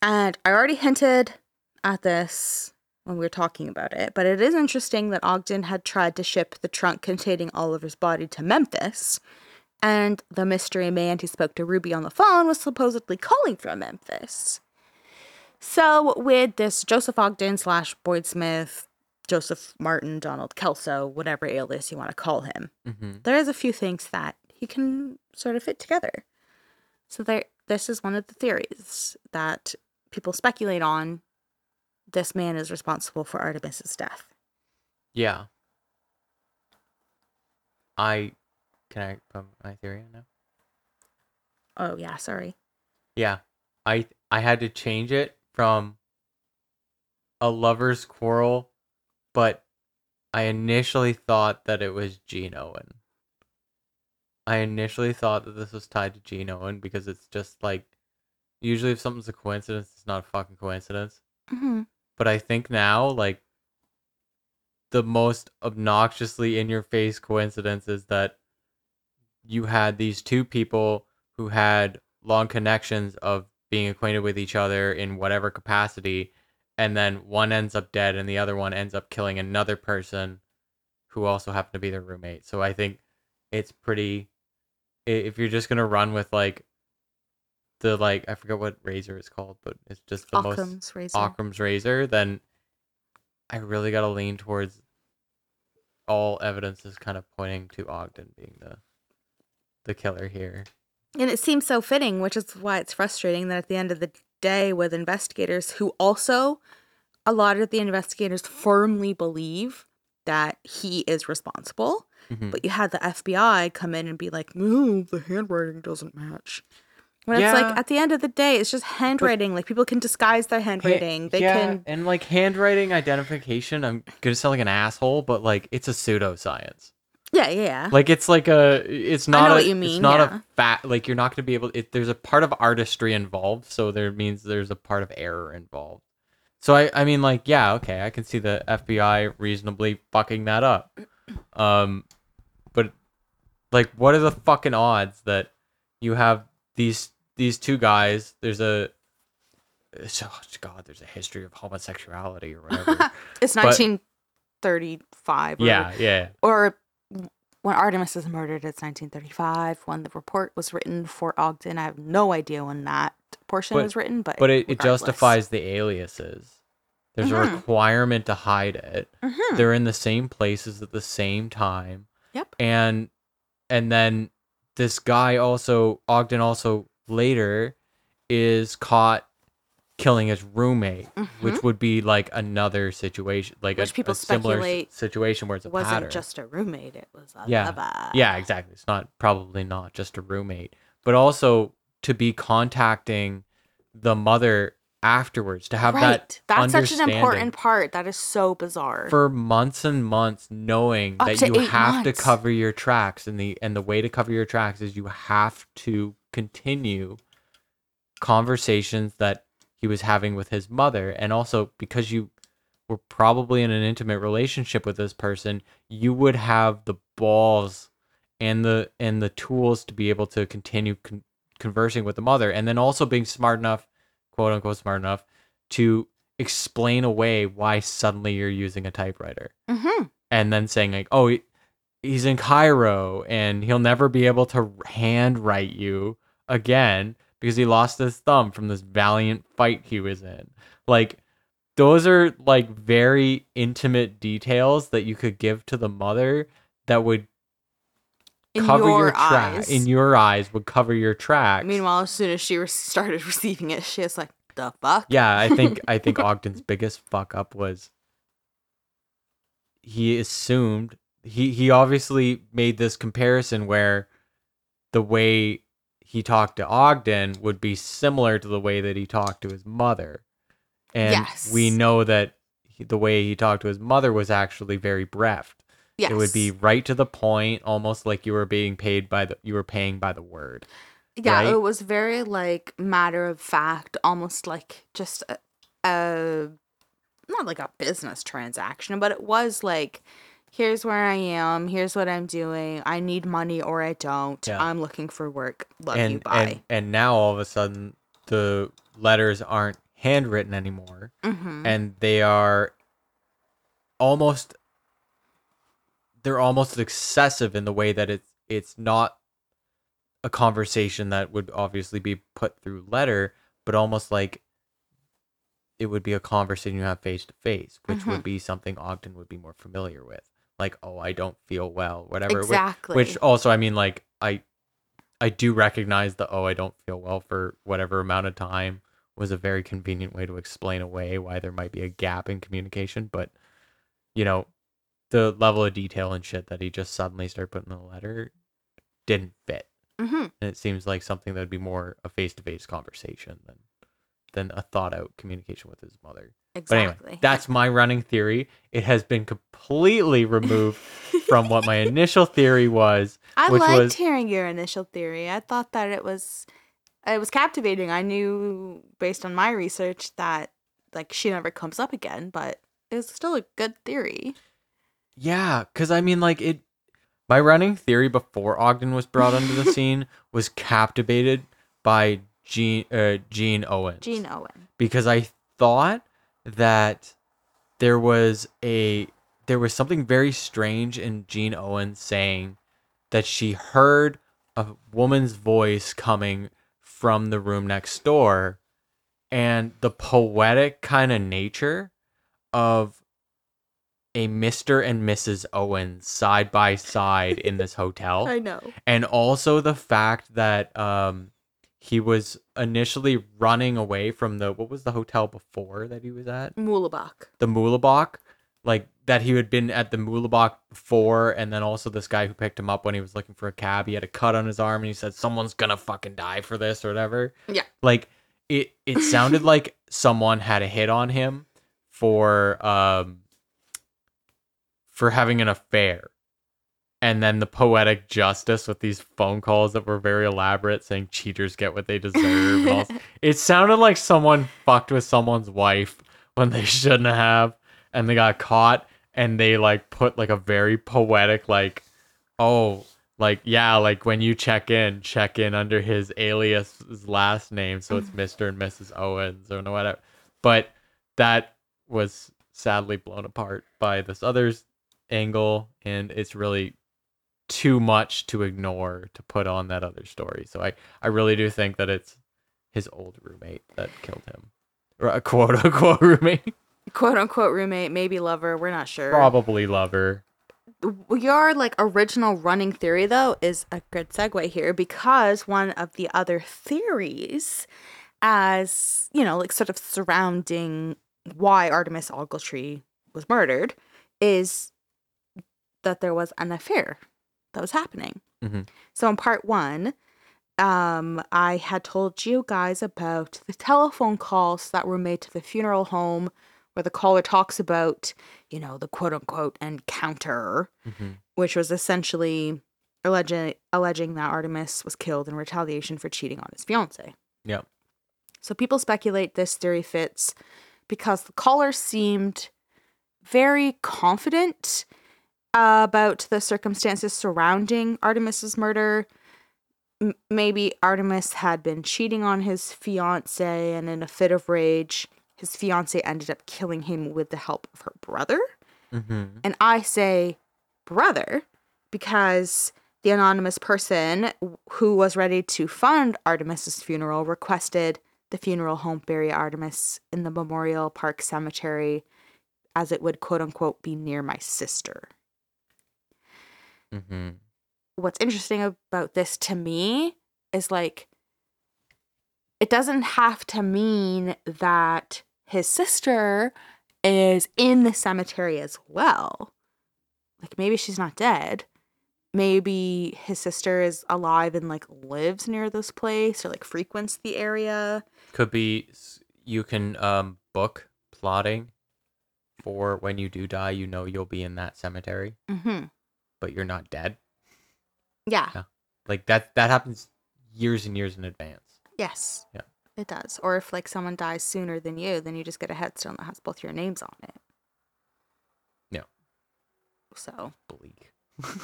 and I already hinted at this when we were talking about it, but it is interesting that Ogden had tried to ship the trunk containing Oliver's body to Memphis, and the mystery man who spoke to Ruby on the phone was supposedly calling from Memphis. So with this Joseph Ogden slash Boyd Smith, Joseph Martin, Donald Kelso, whatever alias you want to call him, mm-hmm. there is a few things that he can sort of fit together. So there, this is one of the theories that people speculate on. This man is responsible for Artemis's death. Yeah. I can I put my theory in now? Oh yeah, sorry. Yeah. I I had to change it from a lover's quarrel, but I initially thought that it was Gene Owen. I initially thought that this was tied to Gene Owen because it's just like, usually if something's a coincidence, it's not a fucking coincidence. Mm-hmm. But I think now, like, the most obnoxiously in-your-face coincidence is that you had these two people who had long connections of being acquainted with each other in whatever capacity, and then one ends up dead and the other one ends up killing another person who also happened to be their roommate. So I think it's pretty... If you're just going to run with, like, the, like, I forget what razor it's called, but it's just the Occam's most razor. Occam's razor, then I really gotta lean towards all evidence is kind of pointing to Ogden being the the killer here. And it seems so fitting, which is why it's frustrating that at the end of the day with investigators who also, a lot of the investigators firmly believe that he is responsible, mm-hmm. but you had the F B I come in and be like, no, the handwriting doesn't match. When yeah. it's like, at the end of the day, it's just handwriting. But, like, people can disguise their handwriting. Ha- they yeah, can... and, like, handwriting identification, I'm going to sound like an asshole, but, like, it's a pseudoscience. Yeah, yeah, yeah. Like, it's like a... It's not I know a, what you mean, It's not yeah. a fact... Like, you're not going to be able... It, there's a part of artistry involved, so there means there's a part of error involved. So, I, I mean, like, yeah, okay, I can see the F B I reasonably fucking that up. Um, but, like, what are the fucking odds that you have these... These two guys, there's a, oh God, there's a history of homosexuality or whatever. It's but, nineteen thirty-five. Or, yeah, yeah. Or when Artemis is murdered, it's nineteen thirty-five. When the report was written for Ogden, I have no idea when that portion but, was written. But but it, it justifies the aliases. There's mm-hmm. a requirement to hide it. Mm-hmm. They're in the same places at the same time. Yep. And and then this guy also, Ogden also... later is caught killing his roommate, mm-hmm. which would be like another situation, like which a, people a similar speculate situation where it's a wasn't pattern. Just a roommate, it was a yeah lover. Yeah, exactly. It's not probably not just a roommate, but also to be contacting the mother afterwards, to have right. that That's such an important part. That is so bizarre. For months and months, knowing Up that you have months. to cover your tracks, and the and the way to cover your tracks is you have to continue conversations that he was having with his mother. And also, because you were probably in an intimate relationship with this person, you would have the balls and the and the tools to be able to continue con- conversing with the mother, and then also being smart enough, quote unquote smart enough, to explain away why suddenly you're using a typewriter. Mm-hmm. And then saying like, oh, he, he's in Cairo and he'll never be able to handwrite you again because he lost his thumb from this valiant fight he was in. Like, those are like very intimate details that you could give to the mother that would in cover your, your tracks. In your eyes would cover your tracks. Meanwhile, as soon as she re- started receiving it, she was like, the fuck? Yeah, I think I think Ogden's biggest fuck up was he assumed, he, he obviously made this comparison where the way he talked to Ogden would be similar to the way that he talked to his mother. And yes. we know that he, the way he talked to his mother was actually very bereft. Yes. It would be right to the point, almost like you were being paid by the you were paying by the word. Yeah, right? It was very like matter of fact, almost like just a, a not like a business transaction, but it was like, here's where I am, here's what I'm doing. I need money or I don't. Yeah. I'm looking for work. Love and, you, bye. And, and now all of a sudden, the letters aren't handwritten anymore, mm-hmm. and they are almost. They're almost excessive in the way that it's it's not a conversation that would obviously be put through letter, but almost like it would be a conversation you have face to face, which mm-hmm. would be something Ogden would be more familiar with. Like, oh, I don't feel well, whatever. Exactly. Which, which also, I mean, like I I do recognize the oh, I don't feel well for whatever amount of time was a very convenient way to explain away why there might be a gap in communication, but you know. The level of detail and shit that he just suddenly started putting in the letter didn't fit. Mm-hmm. And it seems like something that would be more a face-to-face conversation than than a thought-out communication with his mother. Exactly. But anyway, that's my running theory. It has been completely removed from what my initial theory was. I which liked was, hearing your initial theory. I thought that it was it was captivating. I knew, based on my research, that like she never comes up again, but it was still a good theory. Yeah, because I mean, like, it. My running theory before Ogden was brought onto the scene was captivated by Gene, uh, Gene Owen. Gene Owen. Because I thought that there was a there was something very strange in Gene Owen saying that she heard a woman's voice coming from the room next door, and the poetic kind of nature of a Mister and Missus Owen side by side in this hotel. I know. And also the fact that um, he was initially running away from the, what was the hotel before that he was at? Muehlebach. The Muehlebach. Like that he had been at the Muehlebach before. And then also this guy who picked him up when he was looking for a cab, he had a cut on his arm and he said, someone's going to fucking die for this or whatever. Yeah. Like it, it sounded like someone had a hit on him for, um, for having an affair. And then the poetic justice with these phone calls that were very elaborate saying cheaters get what they deserve. And it sounded like someone fucked with someone's wife when they shouldn't have. And they got caught and they like put like a very poetic, like, oh, like, yeah, like when you check in, check in under his alias, his last name. So it's Mister and Missus Owens or whatever. But that was sadly blown apart by this other's angle, and it's really too much to ignore to put on that other story. So I, I really do think that it's his old roommate that killed him, or a quote unquote roommate, quote unquote roommate, maybe lover. We're not sure. Probably lover. Your like original running theory though is a good segue here, because one of the other theories, as you know, like sort of surrounding why Artemis Ogletree was murdered, is that there was an affair that was happening. Mm-hmm. So in part one, Um, I had told you guys about the telephone calls that were made to the funeral home where the caller talks about, you know, the quote-unquote encounter, mm-hmm. which was essentially alleging, alleging that Artemis was killed in retaliation for cheating on his fiancée. Yeah. So people speculate this theory fits because the caller seemed very confident about the circumstances surrounding Artemis's murder. Maybe Artemis had been cheating on his fiancé, and in a fit of rage, his fiancé ended up killing him with the help of her brother. Mm-hmm. And I say brother because the anonymous person who was ready to fund Artemis's funeral requested the funeral home bury Artemis in the Memorial Park Cemetery as it would, quote-unquote, be near my sister. Mm-hmm. What's interesting about this to me is, like, it doesn't have to mean that his sister is in the cemetery as well. Like, maybe she's not dead. Maybe his sister is alive and, like, lives near this place or, like, frequents the area. Could be you can um, book plotting for when you do die, you know you'll be in that cemetery, mm-hmm. but you're not dead. Yeah. yeah. Like, that that happens years and years in advance. Yes. Yeah. It does. Or if, like, someone dies sooner than you, then you just get a headstone that has both your names on it. Yeah. So. It's bleak.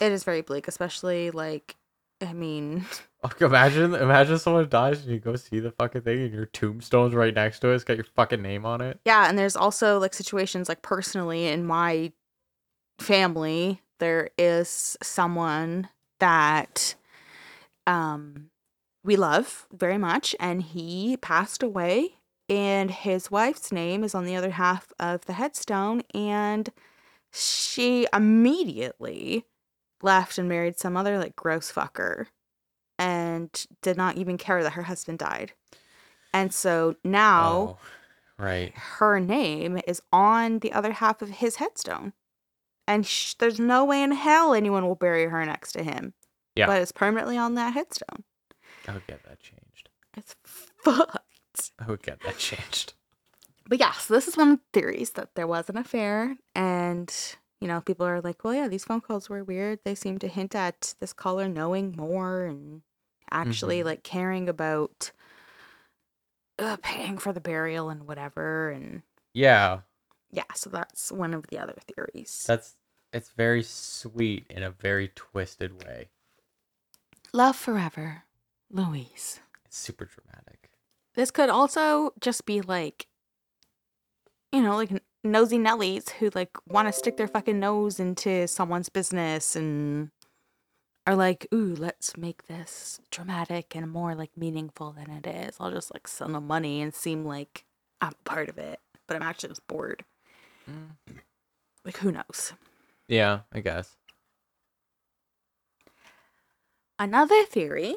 It is very bleak, especially, like, I mean... Imagine, imagine someone dies and you go see the fucking thing and your tombstone's right next to it. It's got your fucking name on it. Yeah, and there's also, like, situations, like, personally in my family, there is someone... that um, we love very much, and he passed away, and his wife's name is on the other half of the headstone, and she immediately left and married some other, like, gross fucker, and did not even care that her husband died. And so now, oh, right, her name is on the other half of his headstone. And sh- there's no way in hell anyone will bury her next to him. Yeah. But it's permanently on that headstone. I would get that changed. It's fucked. I would get that changed. But yeah, so this is one of the theories that there was an affair. And, you know, people are like, well, yeah, these phone calls were weird. They seem to hint at this caller knowing more and actually, mm-hmm. like, caring about uh, paying for the burial and whatever. And yeah. Yeah, so that's one of the other theories. That's It's very sweet in a very twisted way. Love forever, Louise. It's super dramatic. This could also just be like, you know, like nosy Nellies who like want to stick their fucking nose into someone's business and are like, ooh, let's make this dramatic and more like meaningful than it is. I'll just like send them money and seem like I'm part of it, but I'm actually just bored. Mm. Like, who knows? Yeah, I guess. Another theory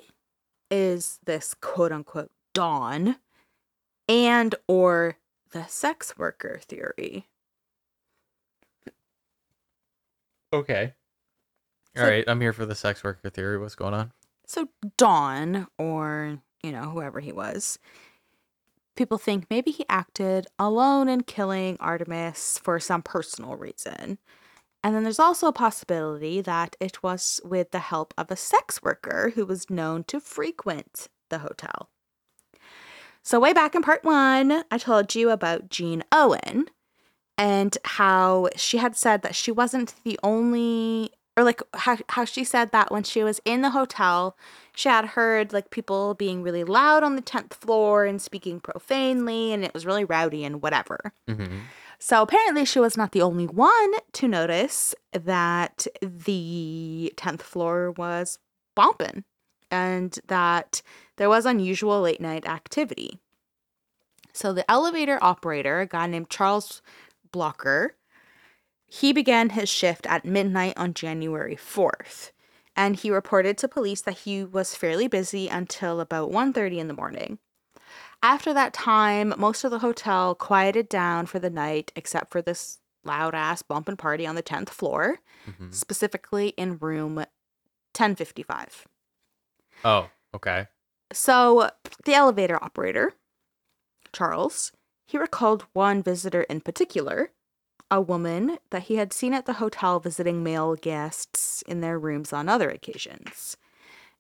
is this quote-unquote Dawn and or the sex worker theory. Okay. All so, right, I'm here for the sex worker theory. What's going on? So Dawn, or, you know, whoever he was, people think maybe he acted alone in killing Artemis for some personal reason. And then there's also a possibility that it was with the help of a sex worker who was known to frequent the hotel. So way back in part one, I told you about Gene Owen and how she had said that she wasn't the only, or like how, how she said that when she was in the hotel, she had heard like people being really loud on the tenth floor and speaking profanely, and it was really rowdy and whatever. Mm-hmm. So apparently she was not the only one to notice that the tenth floor was bumping and that there was unusual late night activity. So the elevator operator, a guy named Charles Blocker, he began his shift at midnight on January fourth. And he reported to police that he was fairly busy until about one thirty in the morning. After that time, most of the hotel quieted down for the night, except for this loud-ass bumpin' party on the tenth floor, mm-hmm. specifically in room ten fifty-five. Oh, okay. So the elevator operator, Charles, he recalled one visitor in particular, a woman that he had seen at the hotel visiting male guests in their rooms on other occasions.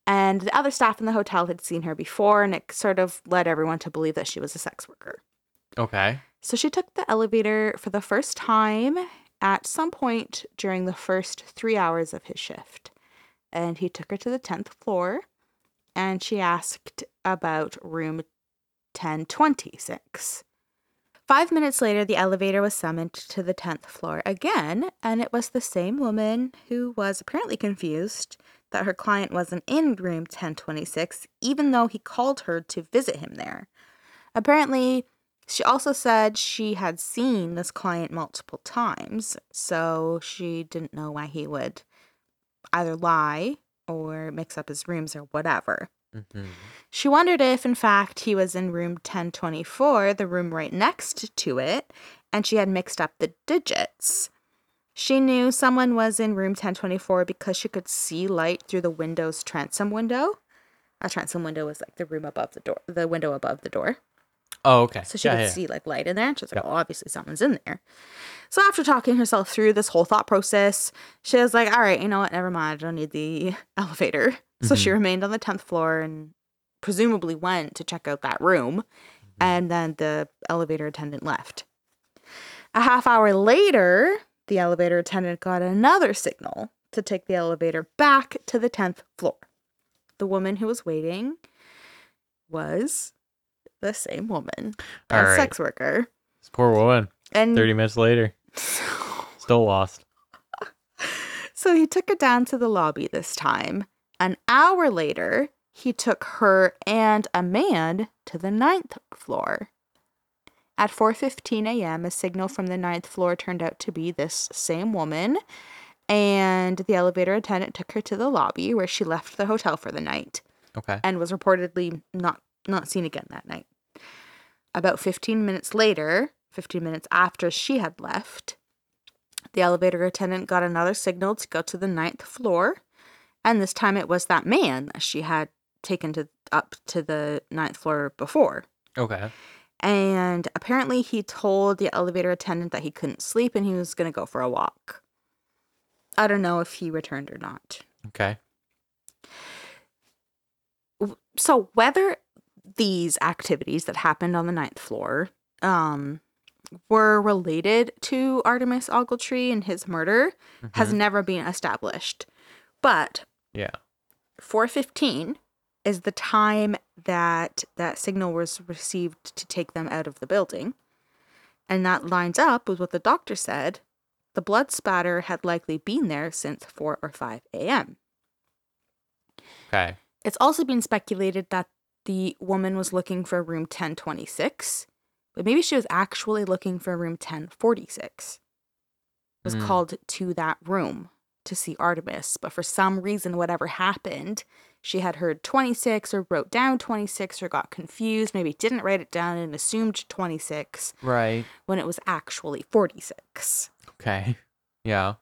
And the other staff in the hotel had seen her before, and it sort of led everyone to believe that she was a sex worker. Okay. So she took the elevator for the first time at some point during the first three hours of his shift. And he took her to the tenth floor, and she asked about room ten twenty-six. Five minutes later, the elevator was summoned to the tenth floor again, and it was the same woman who was apparently confused that her client wasn't in room ten twenty-six, even though he called her to visit him there. Apparently, she also said she had seen this client multiple times, so she didn't know why he would either lie or mix up his rooms or whatever. Mm-hmm. She wondered if, in fact, he was in room ten twenty-four, the room right next to it, and she had mixed up the digits. She knew someone was in room ten twenty-four because she could see light through the window's transom window. A transom window is like the room above the door, the window above the door. Oh, okay. So she yeah, could yeah. see like light in there, and she was like, yeah. "Oh, obviously someone's in there." So after talking herself through this whole thought process, she was like, "All right, you know what? Never mind. I don't need the elevator." So she remained on the tenth floor and presumably went to check out that room, and then the elevator attendant left. A half hour later, the elevator attendant got another signal to take the elevator back to the tenth floor. The woman who was waiting was the same woman, a right. sex worker. This poor woman. And thirty minutes later, still lost. So he took her down to the lobby this time. An hour later, he took her and a man to the ninth floor. At four fifteen a.m., a signal from the ninth floor turned out to be this same woman, and the elevator attendant took her to the lobby where she left the hotel for the night. Okay. And was reportedly not, not seen again that night. About fifteen minutes later, fifteen minutes after she had left, the elevator attendant got another signal to go to the ninth floor. And this time it was that man that she had taken to up to the ninth floor before. Okay. And apparently he told the elevator attendant that he couldn't sleep and he was going to go for a walk. I don't know if he returned or not. Okay. So whether these activities that happened on the ninth floor um, were related to Artemis Ogletree and his murder mm-hmm. has never been established. But yeah, four fifteen is the time that that signal was received to take them out of the building. And that lines up with what the doctor said. The blood spatter had likely been there since four or five a.m. Okay. It's also been speculated that the woman was looking for room ten twenty-six, but maybe she was actually looking for room ten forty-six. It was mm. called to that room to see Artemis, but for some reason, whatever happened, she had heard twenty-six or wrote down twenty-six or got confused, maybe didn't write it down and assumed twenty-six. Right. When it was actually forty-six. Okay. Yeah.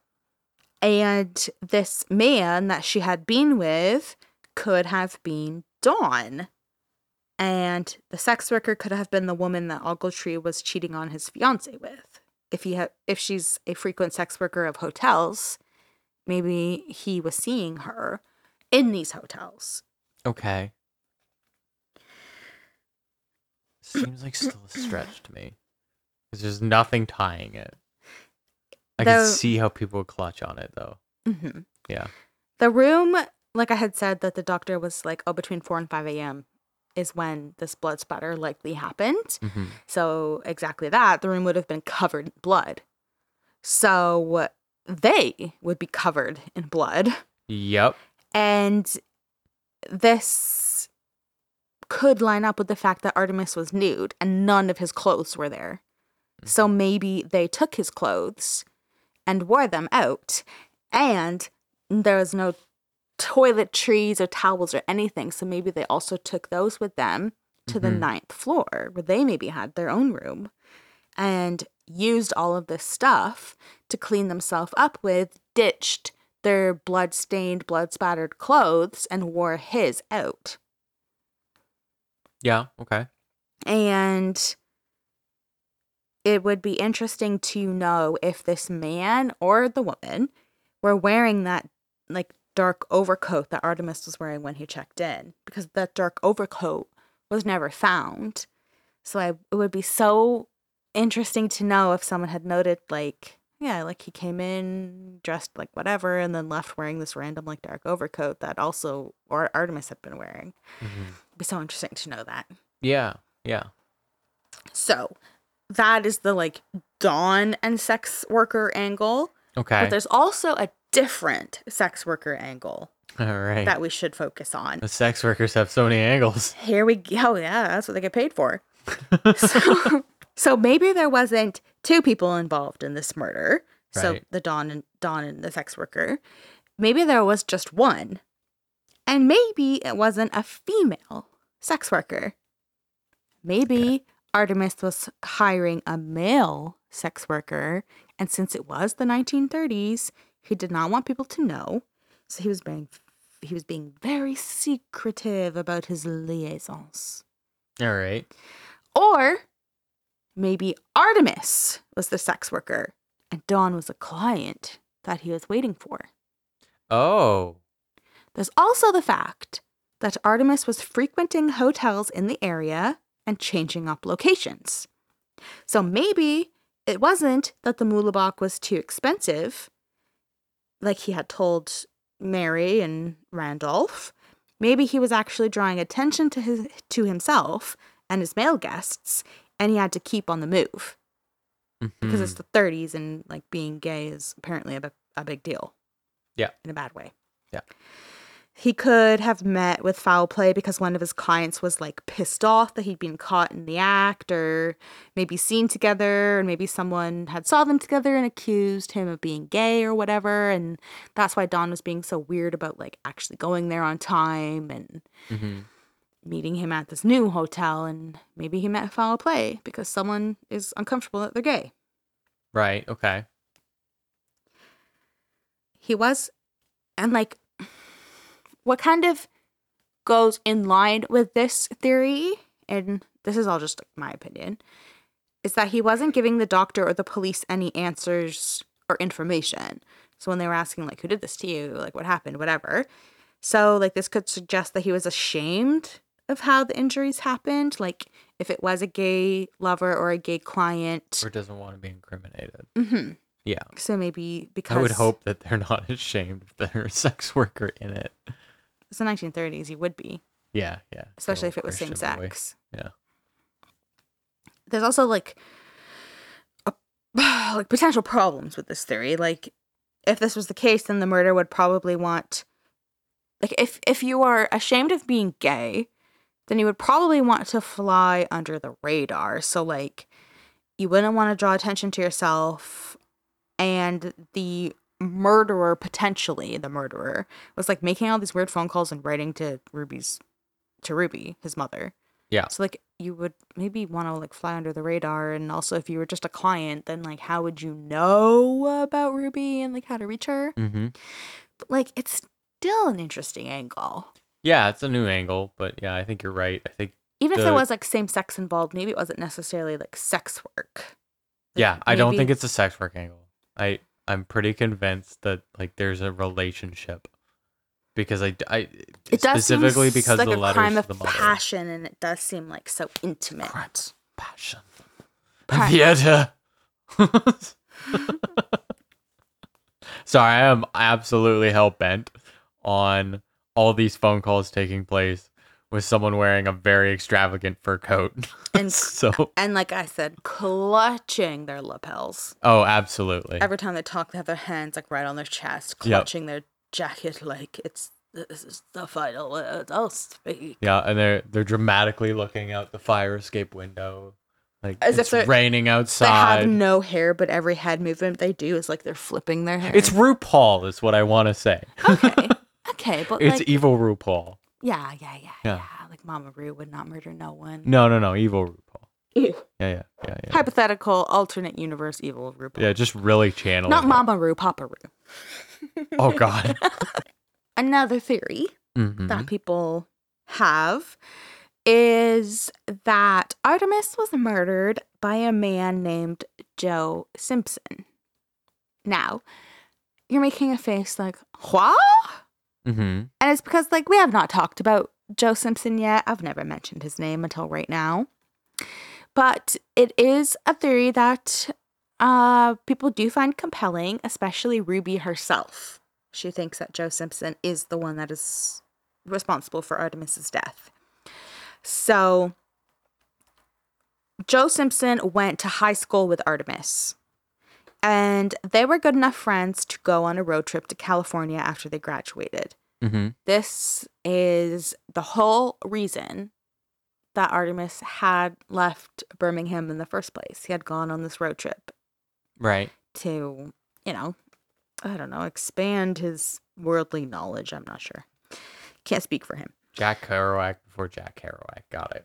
And this man that she had been with could have been Dawn. And the sex worker could have been the woman that Ogletree was cheating on his fiancé with. If he ha- if she's a frequent sex worker of hotels, maybe he was seeing her in these hotels. Okay. Seems like still a stretch to me. Because there's nothing tying it. I the, can see how people would clutch on it, though. Mm-hmm. Yeah. The room, like I had said, that the doctor was like, oh, between four and five a.m. is when this blood spatter likely happened. Mm-hmm. So exactly that, the room would have been covered in blood. So they would be covered in blood. Yep. And this could line up with the fact that Artemis was nude and none of his clothes were there. So maybe they took his clothes and wore them out, and there was no toiletries or towels or anything. So maybe they also took those with them to mm-hmm. the ninth floor, where they maybe had their own room, and used all of this stuff to clean themselves up with, ditched their blood-stained, blood-spattered clothes, and wore his out. Yeah, okay. And it would be interesting to know if this man or the woman were wearing that, like, dark overcoat that Artemis was wearing when he checked in, because that dark overcoat was never found. So I, it would be so interesting to know if someone had noted, like, yeah, like he came in dressed like whatever and then left wearing this random, like, dark overcoat that also or Artemis had been wearing. Mm-hmm. It'd be so interesting to know that. Yeah, yeah. So that is the, like, dawn and sex worker angle. Okay. But there's also a different sex worker angle. All right. That we should focus on. The sex workers have so many angles. Here we go. Yeah, that's what they get paid for. so, so maybe there wasn't two people involved in this murder. Right. So the Dawn and Dawn and the sex worker. Maybe there was just one. And maybe it wasn't a female sex worker. Maybe okay. Artemis was hiring a male sex worker. And since it was the nineteen thirties, he did not want people to know. So he was being he was being very secretive about his liaisons. All right. Or maybe Artemis was the sex worker and Dawn was a client that he was waiting for. Oh. There's also the fact that Artemis was frequenting hotels in the area and changing up locations. So maybe it wasn't that the Muehlebach was too expensive, like he had told Mary and Randolph. Maybe he was actually drawing attention to his to himself and his male guests, and he had to keep on the move. Mm-hmm. Because it's the thirties, and, like, being gay is apparently a, a big deal. Yeah. In a bad way. Yeah. He could have met with foul play because one of his clients was, like, pissed off that he'd been caught in the act, or maybe seen together, and maybe someone had saw them together and accused him of being gay or whatever. And that's why Dawn was being so weird about, like, actually going there on time and mm-hmm. meeting him at this new hotel. And maybe he met foul play because someone is uncomfortable that they're gay. Right. Okay. He was, and, like, what kind of goes in line with this theory, and this is all just, like, my opinion, is that he wasn't giving the doctor or the police any answers or information. So when they were asking, like, who did this to you, like, what happened, whatever. So, like, this could suggest that he was ashamed of how the injuries happened. Like, if it was a gay lover or a gay client. Or doesn't want to be incriminated. Mm-hmm. Yeah. So maybe because. I would hope that they're not ashamed that there's a sex worker in it. It's the nineteen thirties, you would be. Yeah, yeah. Especially if it was same sex. Yeah. There's also, like, a, like, potential problems with this theory. Like, if this was the case, then the murderer would probably want, like, if, if you are ashamed of being gay, then you would probably want to fly under the radar. So, like, you wouldn't want to draw attention to yourself, and the murderer, potentially the murderer, was, like, making all these weird phone calls and writing to Ruby's to Ruby, his mother. Yeah. So, like, you would maybe want to, like, fly under the radar. And also, if you were just a client, then, like, how would you know about Ruby and, like, how to reach her? Mm-hmm. But, like, it's still an interesting angle. Yeah, it's a new angle, but yeah, I think you're right. I think even the... if there was, like, same sex involved, maybe it wasn't necessarily, like, sex work. Like, yeah, I maybe... don't think it's a sex work angle. I I'm pretty convinced that, like, there's a relationship, because I, I it does specifically seem because like the letters crime of the mother. Passion, and it does seem like so intimate. Crime of passion, crime. Theater. Sorry, I am absolutely hell bent on all these phone calls taking place with someone wearing a very extravagant fur coat. And so, and like I said, clutching their lapels. Oh, absolutely. Every time they talk, they have their hands, like, right on their chest, clutching yep. their jacket like it's this is the final word I'll speak. Yeah, and they're they're dramatically looking out the fire escape window. Like, as it's if raining outside. They have no hair, but every head movement they do is like they're flipping their hair. It's RuPaul is what I want to say. Okay. Okay, but it's like, evil RuPaul. Yeah, yeah, yeah, yeah, yeah. Like, Mama Ru would not murder no one. No, no, no. Evil RuPaul. Ew. Yeah, yeah, yeah, yeah. Hypothetical, alternate universe, evil RuPaul. Yeah, just really channeling. Not Mama Ru, Papa Ru. Oh, God. Another theory mm-hmm. that people have is that Artemis was murdered by a man named Joe Simpson. Now, you're making a face like, what? Mm-hmm. And it's because, like, we have not talked about Joe Simpson yet. I've never mentioned his name until right now. But it is a theory that uh, people do find compelling, especially Ruby herself. She thinks that Joe Simpson is the one that is responsible for Artemis's death. So, Joe Simpson went to high school with Artemis, and they were good enough friends to go on a road trip to California after they graduated. Mm-hmm. This is the whole reason that Artemis had left Birmingham in the first place. He had gone on this road trip. Right. To, you know, I don't know, expand his worldly knowledge. I'm not sure. Can't speak for him. Jack Kerouac before Jack Kerouac. Got it.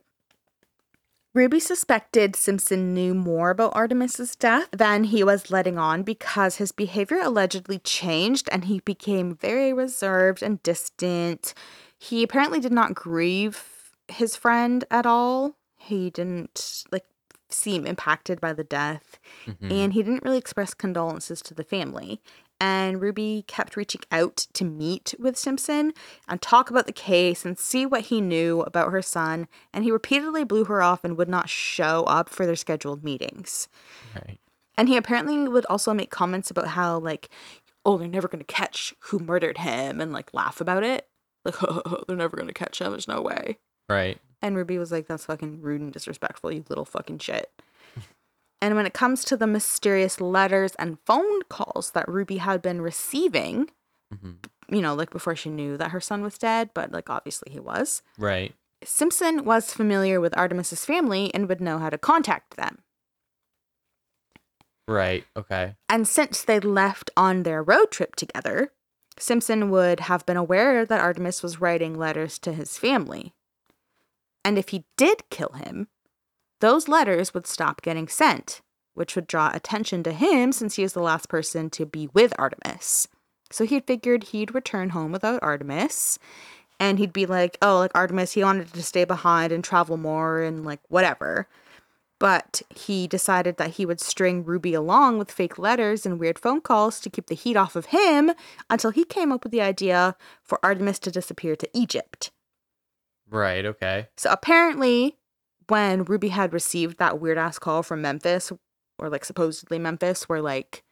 Ruby suspected Simpson knew more about Artemis's death than he was letting on because his behavior allegedly changed and he became very reserved and distant. He apparently did not grieve his friend at all. He didn't, like, seem impacted by the death. Mm-hmm. And he didn't really express condolences to the family. And Ruby kept reaching out to meet with Simpson and talk about the case and see what he knew about her son. And he repeatedly blew her off and would not show up for their scheduled meetings. Right. And he apparently would also make comments about how, like, oh, they're never going to catch who murdered him and, like, laugh about it. Like, oh, they're never going to catch him. There's no way. Right. And Ruby was like, that's fucking rude and disrespectful, you little fucking shit. And when it comes to the mysterious letters and phone calls that Ruby had been receiving, mm-hmm. you know, like before she knew that her son was dead, but like obviously he was. Right. Simpson was familiar with Artemis's family and would know how to contact them. Right. Okay. And since they left on their road trip together, Simpson would have been aware that Artemis was writing letters to his family. And if he did kill him, those letters would stop getting sent, which would draw attention to him since he was the last person to be with Artemis. So he figured he'd return home without Artemis, and he'd be like, oh, like Artemis, he wanted to stay behind and travel more and like whatever. But he decided that he would string Ruby along with fake letters and weird phone calls to keep the heat off of him until he came up with the idea for Artemis to disappear to Egypt. Right, okay. So apparently, when Ruby had received that weird-ass call from Memphis, or, like, supposedly Memphis, where, like,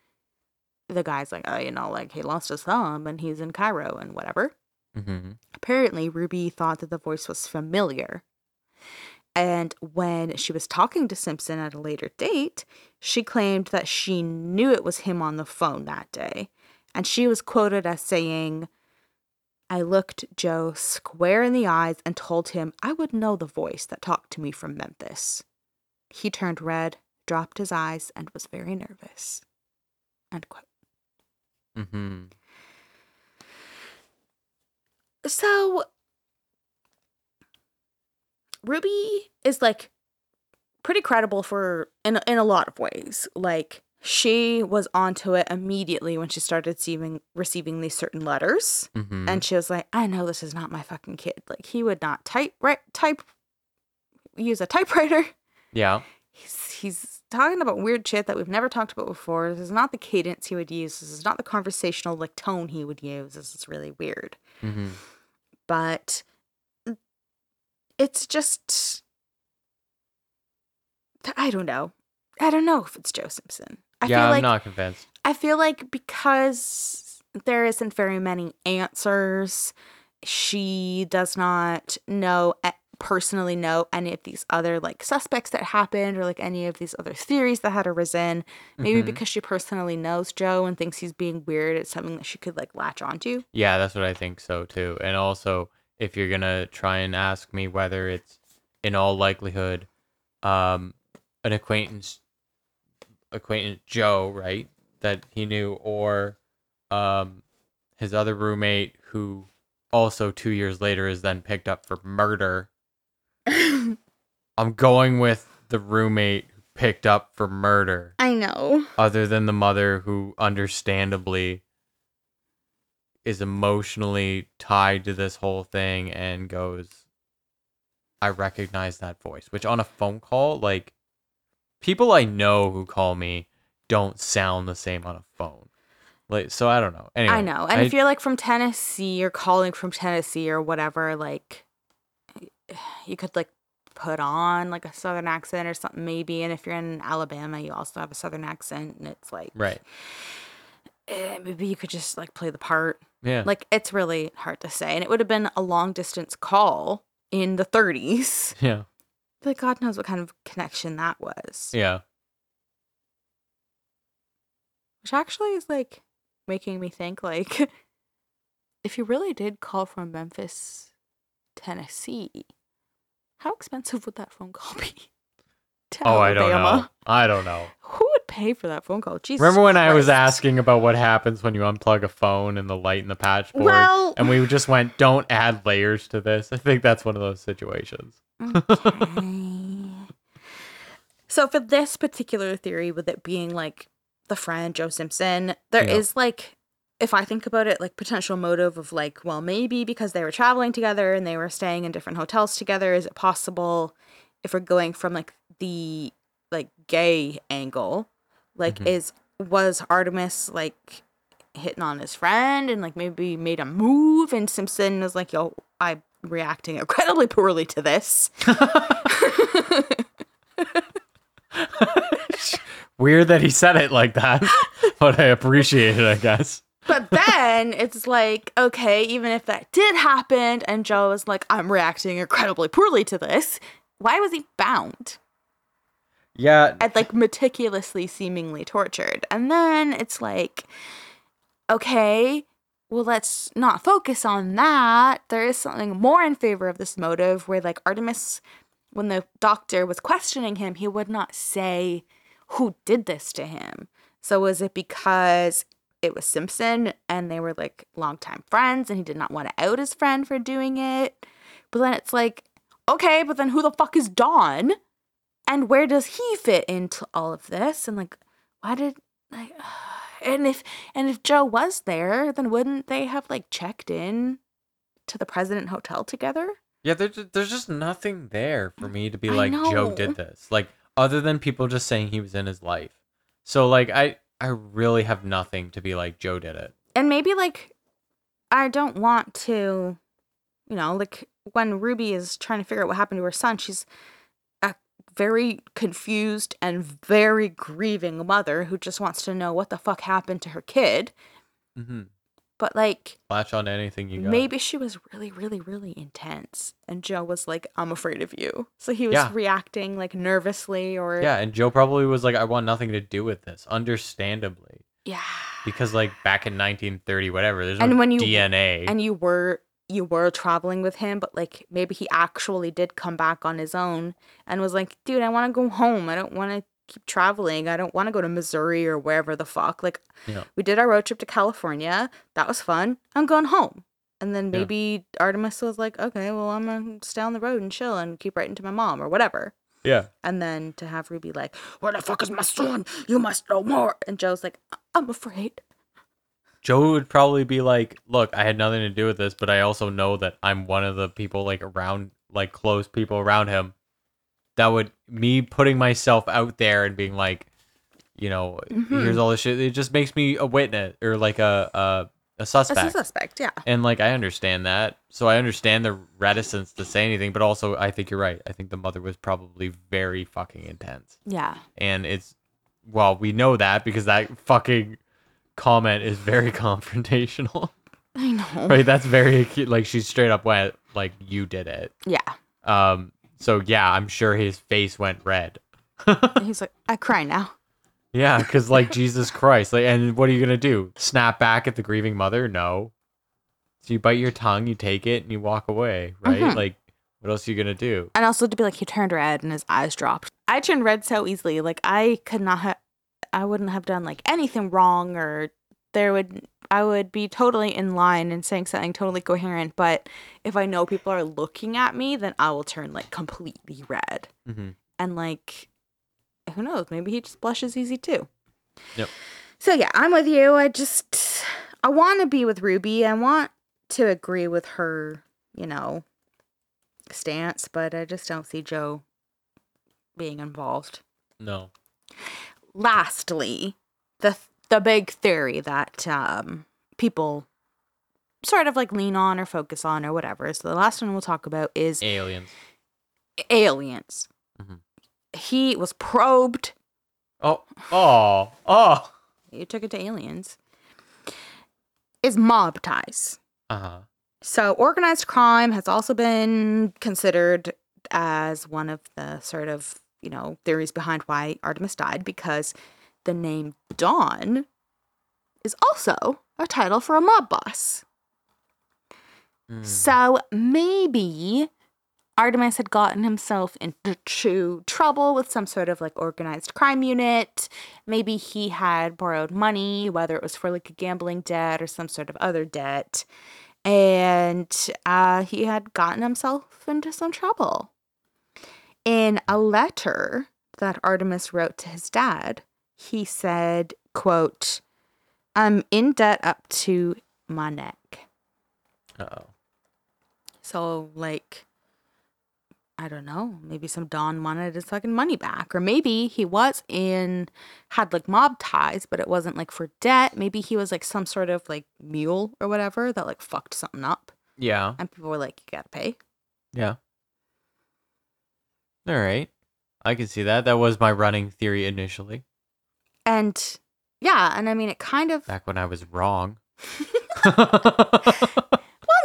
the guy's like, oh, you know, like, he lost his thumb, and he's in Cairo, and whatever. Mm-hmm. Apparently, Ruby thought that the voice was familiar. And when she was talking to Simpson at a later date, she claimed that she knew it was him on the phone that day. And she was quoted as saying, I looked Joe square in the eyes and told him I would know the voice that talked to me from Memphis. He turned red, dropped his eyes, and was very nervous. End quote. Mm-hmm. So, Ruby is, like, pretty credible for, in, in a lot of ways. Like, she was onto it immediately when she started receiving, receiving these certain letters. Mm-hmm. And she was like, I know this is not my fucking kid. Like, he would not type, right, type, use a typewriter. Yeah. He's, he's talking about weird shit that we've never talked about before. This is not the cadence he would use. This is not the conversational, like, tone he would use. This is really weird. Mm-hmm. But it's just, I don't know. I don't know if it's Joe Simpson. I yeah, feel like, I'm not convinced. I feel like because there isn't very many answers, she does not know, personally know any of these other, like, suspects that happened or, like, any of these other theories that had arisen. Maybe mm-hmm. because she personally knows Joe and thinks he's being weird, it's something that she could, like, latch onto. Yeah, that's what I think so, too. And also, if you're going to try and ask me whether it's, in all likelihood, um, an acquaintance... acquaintance Joe, right, that he knew, or um his other roommate who also two years later is then picked up for murder. I'm going with the roommate who picked up for murder. I know. Other than the mother who understandably is emotionally tied to this whole thing and goes, I recognize that voice, which on a phone call, like, people I know who call me don't sound the same on a phone. Like, so I don't know. Anyway, I know. And I, if you're like from Tennessee, you're calling from Tennessee or whatever, like, you could like put on like a Southern accent or something maybe. And if you're in Alabama, you also have a Southern accent, and it's like, right. Eh, maybe you could just like play the part. Yeah. Like, it's really hard to say. And it would have been a long distance call in the thirties. Yeah. Like, God knows what kind of connection that was. Yeah. Which actually is like making me think, like, if you really did call from Memphis, Tennessee, how expensive would that phone call be? To oh, Alabama? I don't know. I don't know. Who would pay for that phone call? Jesus Remember when Christ. I was asking about what happens when you unplug a phone and the light in the patchboard? Well, and we just went, don't add layers to this. I think that's one of those situations. Okay. So for this particular theory, with it being like the friend, Joe Simpson, there yeah. is like, if I think about it, like potential motive of like, well, maybe because they were traveling together and they were staying in different hotels together, is it possible if we're going from like the like gay angle, like mm-hmm. is was Artemis like hitting on his friend and like maybe made a move, and Simpson was like, yo, I'm reacting incredibly poorly to this. Weird that he said it like that, but I appreciate it, I guess. But then it's like, okay, even if that did happen and Joe was like, I'm reacting incredibly poorly to this, why was he bound? Yeah. And like meticulously seemingly tortured. And then it's like, okay, well, let's not focus on that. There is something more in favor of this motive where like Artemis, when the doctor was questioning him, he would not say who did this to him. So was it because it was Simpson and they were like longtime friends and he did not want to out his friend for doing it? But then it's like, okay, but then who the fuck is Don? And where does he fit into all of this? And like, why did like and if and if Joe was there, then wouldn't they have like checked in to the President Hotel together? Yeah, there's there's just nothing there for me to be like, Joe did this. Like, other than people just saying he was in his life. So, like, I, I really have nothing to be like, Joe did it. And maybe, like, I don't want to, you know, like, when Ruby is trying to figure out what happened to her son, she's a very confused and very grieving mother who just wants to know what the fuck happened to her kid. Mm-hmm. But, like, latch on to anything you got. Maybe she was really, really, really intense. And Joe was like, I'm afraid of you. So he was yeah. reacting, like, nervously or... Yeah, and Joe probably was like, I want nothing to do with this, understandably. Yeah. Because, like, back in nineteen thirty, whatever, there's and no when you, D N A. And you were, you were traveling with him, but, like, maybe he actually did come back on his own and was like, dude, I want to go home. I don't want to keep traveling. I don't want to go to Missouri or wherever the fuck. Like, yeah. we did our road trip to California. That was fun. I'm going home. And then maybe yeah. Artemis was like, okay, well, I'm going to stay on the road and chill and keep writing to my mom or whatever. Yeah. And then to have Ruby like, where the fuck is my son? You must know more. And Joe's like, I'm afraid. Joe would probably be like, look, I had nothing to do with this, but I also know that I'm one of the people like around, like close people around him. That would, me putting myself out there and being like, you know, mm-hmm. here's all this shit. It just makes me a witness or like a, a a suspect. A suspect, yeah. And like, I understand that. So I understand the reticence to say anything. But also, I think you're right. I think the mother was probably very fucking intense. Yeah. And it's, well, we know that because that fucking comment is very confrontational. I know. Right? That's very, acute. Like, she straight up went, like, you did it. Yeah. Um. So, yeah, I'm sure his face went red. He's like, I cry now. Yeah, because, like, Jesus Christ. Like, and what are you going to do? Snap back at the grieving mother? No. So you bite your tongue, you take it, and you walk away, right? Mm-hmm. Like, what else are you going to do? And also to be like, he turned red and his eyes dropped. I turned red so easily. Like, I could not have, I wouldn't have done, like, anything wrong, or there would, I would be totally in line and saying something totally coherent, but if I know people are looking at me, then I will turn, like, completely red. Mm-hmm. And, like, who knows? Maybe he just blushes easy, too. Yep. So, yeah, I'm with you. I just, I want to be with Ruby. I want to agree with her, you know, stance, but I just don't see Joe being involved. No. Lastly, the the big theory that um, people sort of like lean on or focus on or whatever. So the last one we'll talk about is aliens. Aliens. Mm-hmm. He was probed. Oh, oh, oh! You took it to aliens. Is mob ties. Uh huh. So organized crime has also been considered as one of the sort of, you know, theories behind why Artemis died, because the name Dawn is also a title for a mob boss. Mm. So maybe Artemis had gotten himself into trouble with some sort of, like, organized crime unit. Maybe he had borrowed money, whether it was for, like, a gambling debt or some sort of other debt. And uh, he had gotten himself into some trouble. In a letter that Artemis wrote to his dad, he said, quote, "I'm in debt up to my neck." Uh-oh. So, like, I don't know, maybe some Don wanted his fucking money back. Or maybe he was in, had like mob ties, but it wasn't like for debt. Maybe he was like some sort of like mule or whatever that like fucked something up. Yeah. And people were like, you gotta pay. Yeah. All right. I can see that. That was my running theory initially. And yeah, and I mean, it kind of. Back when I was wrong.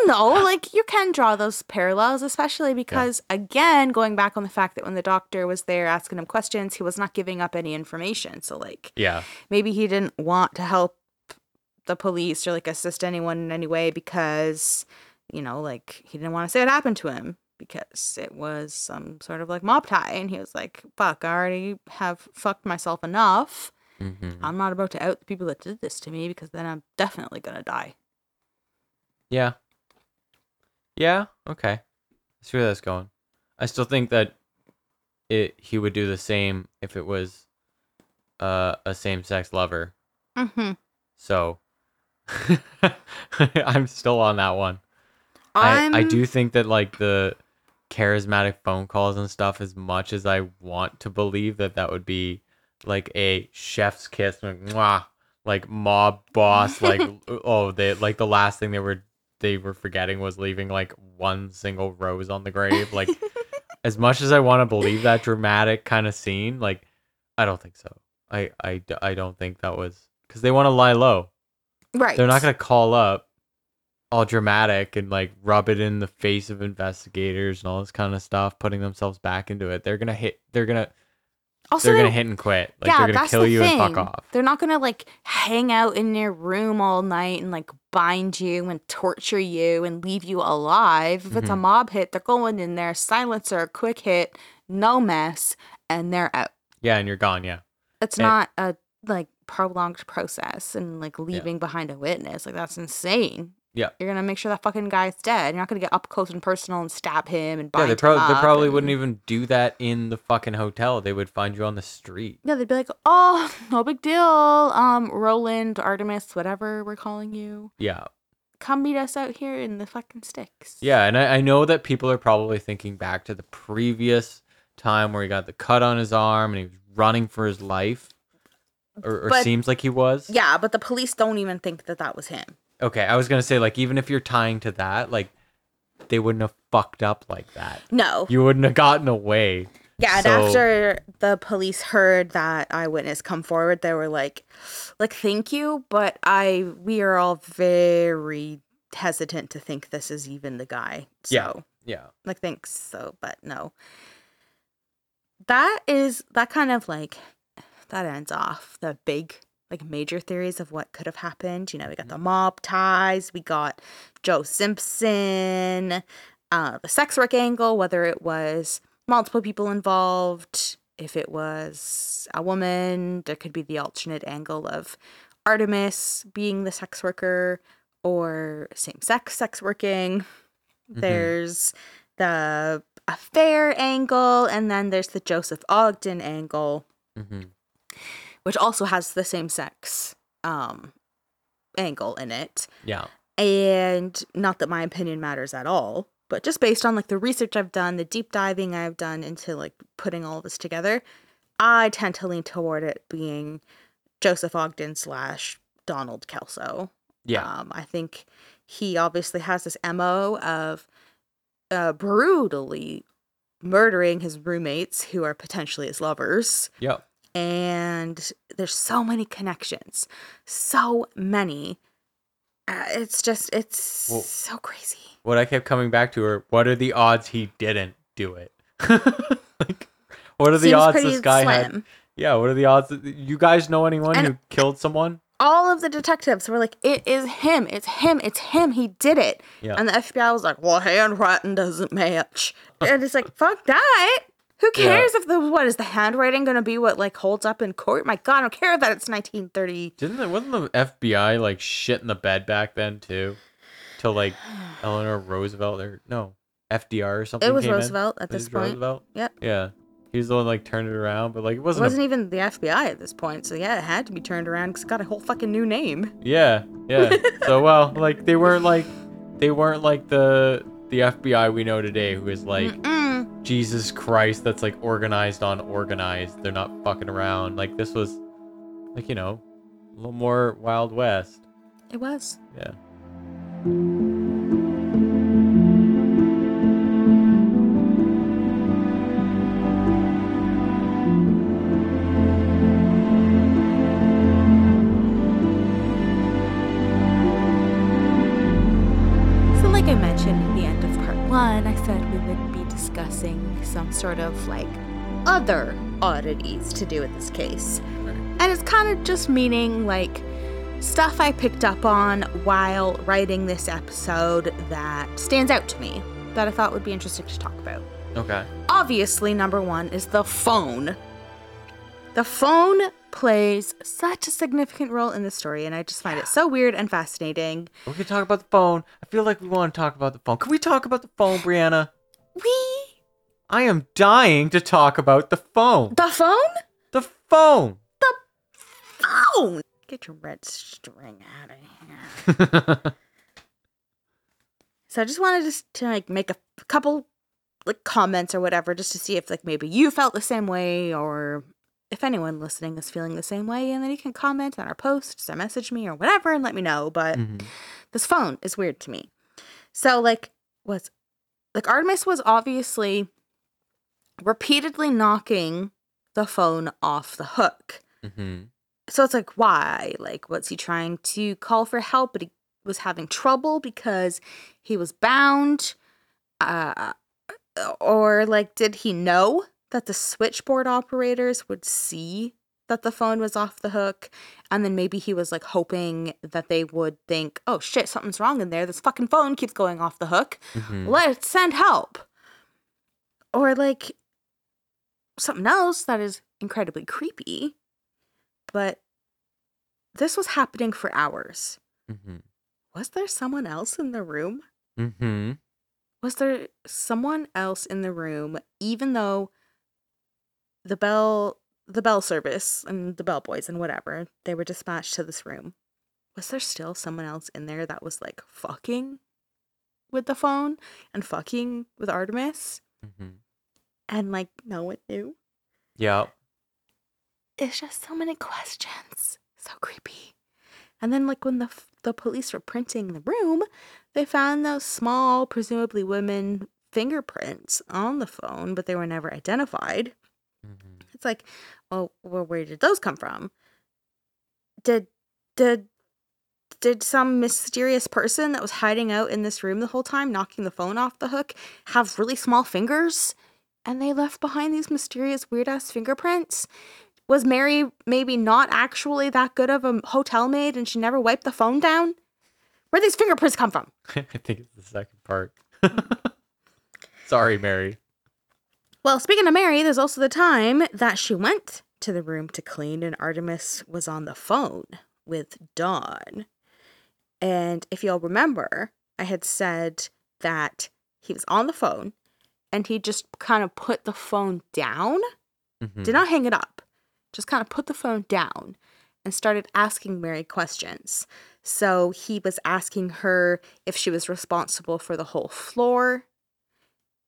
No, like, you can draw those parallels, especially because, yeah. again, going back on the fact that when the doctor was there asking him questions, he was not giving up any information. So, like, yeah, maybe he didn't want to help the police or, like, assist anyone in any way because, you know, like, he didn't want to say what happened to him because it was some sort of, like, mob tie. And he was like, fuck, I already have fucked myself enough. Mm-hmm. I'm not about to out the people that did this to me because then I'm definitely going to die. Yeah. Yeah, okay. Let's see where that's going. I still think that it he would do the same if it was uh, a same-sex lover. Mm-hmm. So, I'm still on that one. I'm... I, I do think that, like, the charismatic phone calls and stuff, as much as I want to believe that that would be, like, a chef's kiss, like, mwah, like mob boss, like, oh, they like the last thing they were they were forgetting was leaving like one single rose on the grave. Like, as much as I want to believe that dramatic kind of scene, like, I don't think so. I, I, I don't think that was, because they want to lie low. Right. They're not going to call up all dramatic and like rub it in the face of investigators and all this kind of stuff, putting themselves back into it. They're going to hit, they're going to, Also, they're going to hit and quit. Like, yeah, they're going to kill you thing. and fuck off. They're not going to, like, hang out in your room all night and, like, bind you and torture you and leave you alive. If mm-hmm. it's a mob hit, they're going in there, silencer, quick hit, no mess, and they're out. Yeah, and you're gone, yeah. It's and, not a, like, prolonged process and, like, leaving yeah. behind a witness. Like, that's insane. Yeah. You're going to make sure that fucking guy's dead. You're not going to get up close and personal and stab him and bind yeah, they prob- him up. They probably and... wouldn't even do that in the fucking hotel. They would find you on the street. Yeah, they'd be like, oh, no big deal. Um, Roland, Artemis, whatever we're calling you. Yeah. Come meet us out here in the fucking sticks. Yeah, and I, I know that people are probably thinking back to the previous time where he got the cut on his arm and he was running for his life. Or, or but, seems like he was. Yeah, but the police don't even think that that was him. Okay, I was going to say, like, even if you're tying to that, like, they wouldn't have fucked up like that. No. You wouldn't have gotten away. Yeah, so... and after the police heard that eyewitness come forward, they were like, like, thank you, but I, we are all very hesitant to think this is even the guy. So, yeah, yeah. Like, thanks, so, but no. That is, that kind of, like, that ends off the big like major theories of what could have happened. You know, we got the mob ties, we got Joe Simpson, uh, the sex work angle, whether it was multiple people involved, if it was a woman, there could be the alternate angle of Artemis being the sex worker or same-sex sex working. Mm-hmm. There's the affair angle, and then there's the Joseph Ogden angle. Mm-hmm. Which also has the same-sex um, angle in it. Yeah. And not that my opinion matters at all, But just based on like the research I've done, the deep diving I've done into like putting all of this together, I tend to lean toward it being Joseph Ogden slash Donald Kelso. Yeah. Um, I think he obviously has this M O of uh, brutally murdering his roommates who are potentially his lovers. Yeah. And there's so many connections. So many. Uh, it's just, it's well, so crazy. What I kept coming back to are, what are the odds he didn't do it? Like, what are Seems the odds this guy slim. had? Yeah, what are the odds? That, you guys know anyone and, who killed someone? All of the detectives were like, it is him. It's him. It's him. He did it. Yeah. And the F B I was like, well, handwriting doesn't match. And it's like, fuck that. Who cares yeah. if the, what, is the handwriting going to be what, like, holds up in court? My God, I don't care that it's nineteen thirty. Didn't the, wasn't the F B I, like, shit in the bed back then, too? Till, like, Eleanor Roosevelt, or, no, F D R or something. It was came Roosevelt in. at this point. Roosevelt? Yep. Yeah. He was the one, like, turned it around, but, like, it wasn't... It wasn't a... even the F B I at this point, so, yeah, it had to be turned around because it got a whole fucking new name. Yeah, yeah. So, well, like, they weren't, like, they weren't, like, the the F B I we know today who is, like, Mm-mm. Jesus Christ, that's, like, organized on organized. They're not fucking around. Like, this was, like, you know, a little more Wild West. It was. Yeah. Some sort of like other oddities to do with this case, and it's kind of just meaning like stuff I picked up on while writing this episode that stands out to me that I thought would be interesting to talk about. Okay. Obviously, number one is the phone. The phone plays such a significant role in the story, and I just find it so weird and fascinating. We can talk about the phone. I feel like we want to talk about the phone. Can we talk about the phone, Brianna? We. I am dying to talk about the phone. The phone? The phone. The phone. Get your red string out of here. So I just wanted to, to like make a couple like comments or whatever, just to see if like maybe you felt the same way, or if anyone listening is feeling the same way, and then you can comment on our posts or message me or whatever and let me know. But mm-hmm. this phone is weird to me. So like, was like Artemis was obviously repeatedly knocking the phone off the hook. Mm-hmm. So it's like, why? Like, what's he trying to call for help? But he was having trouble because he was bound. Uh, or, like, did he know that the switchboard operators would see that the phone was off the hook? And then maybe he was, like, hoping that they would think, oh, shit, something's wrong in there. This fucking phone keeps going off the hook. Mm-hmm. Let's send help. Or, like... something else that is incredibly creepy, but this was happening for hours. Mm-hmm. Was there someone else in the room? Mm-hmm. Was there someone else in the room, even though the bell, the bell service and the bellboys and whatever, they were dispatched to this room? Was there still someone else in there that was like fucking with the phone and fucking with Artemis? Mm-hmm. And, like, no one knew. Yeah. It's just so many questions. So creepy. And then, like, when the the police were printing the room, they found those small, presumably women, fingerprints on the phone, but they were never identified. Mm-hmm. It's like, well, well, where did those come from? Did did did some mysterious person that was hiding out in this room the whole time, knocking the phone off the hook, have really small fingers? And they left behind these mysterious weird-ass fingerprints? Was Mary maybe not actually that good of a hotel maid and she never wiped the phone down? Where'd these fingerprints come from? I think it's the second part. Sorry, Mary. Well, speaking of Mary, there's also the time that she went to the room to clean and Artemis was on the phone with Dawn. And if y'all remember, I had said that he was on the phone and he just kind of put the phone down, mm-hmm. did not hang it up, just kind of put the phone down and started asking Mary questions. So he was asking her if she was responsible for the whole floor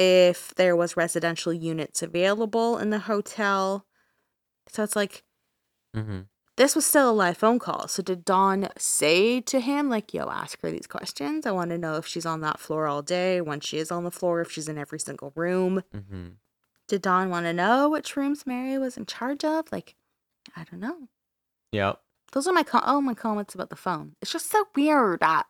if there was residential units available in the hotel. So it's like, mm-hmm. This was still a live phone call. So did Dawn say to him, like, yo, ask her these questions? I want to know if she's on that floor all day, when she is on the floor, if she's in every single room. Mm-hmm. Did Dawn want to know which rooms Mary was in charge of? Like, I don't know. Yep. Those are my com- oh my comments about the phone. It's just so weird. I-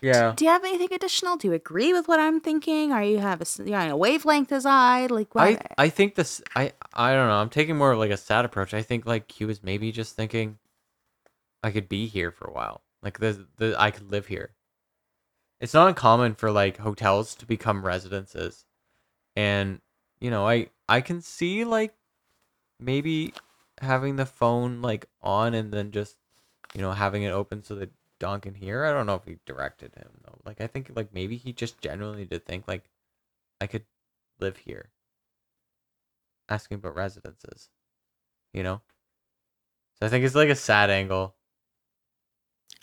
yeah. Do, do you have anything additional? Do you agree with what I'm thinking? Are you have a, you're on a wavelength as I? Like, what? I, I think this, I, I don't know. I'm taking more of like a sad approach. I think like he was maybe just thinking I could be here for a while. Like the, the I could live here. It's not uncommon for like hotels to become residences. And, you know, I, I can see like maybe having the phone like on and then just, you know, having it open so that Don can hear. I don't know if he directed him though. Like I think like maybe he just genuinely did think like I could live here. Asking about residences, you know. So I think it's like a sad angle.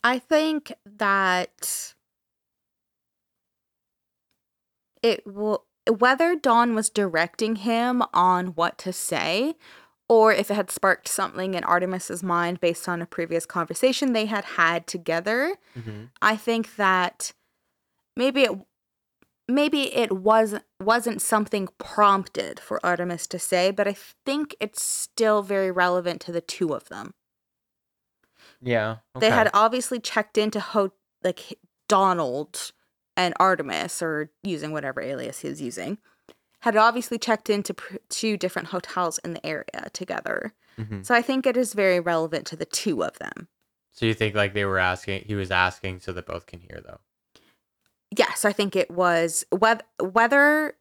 I think that it will whether Don was directing him on what to say, or if it had sparked something in Artemis's mind based on a previous conversation they had had together, mm-hmm. I think that maybe it maybe it wasn't wasn't something prompted for Artemis to say, but I think it's still very relevant to the two of them. Yeah, okay. They had obviously checked into ho- like Donald and Artemis, or using whatever alias he was using. Had obviously checked into pr- two different hotels in the area together. Mm-hmm. So I think it is very relevant to the two of them. So you think like they were asking, he was asking so that both can hear though? Yes, I think it was. Whether, whether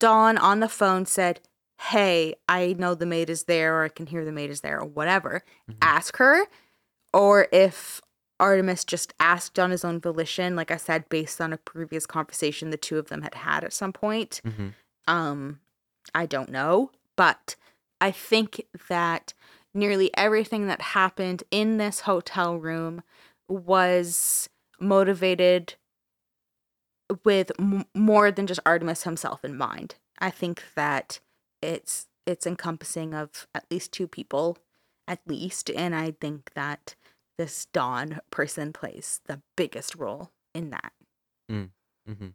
Dawn on the phone said, hey, I know the maid is there, or I can hear the maid is there, or whatever, mm-hmm. ask her. Or if Artemis just asked on his own volition, like I said, based on a previous conversation the two of them had had at some point. Mm-hmm. Um, I don't know, but I think that nearly everything that happened in this hotel room was motivated with m- more than just Artemis himself in mind. I think that it's it's encompassing of at least two people, at least, and I think that this Dawn person plays the biggest role in that. Mm. Mm-hmm.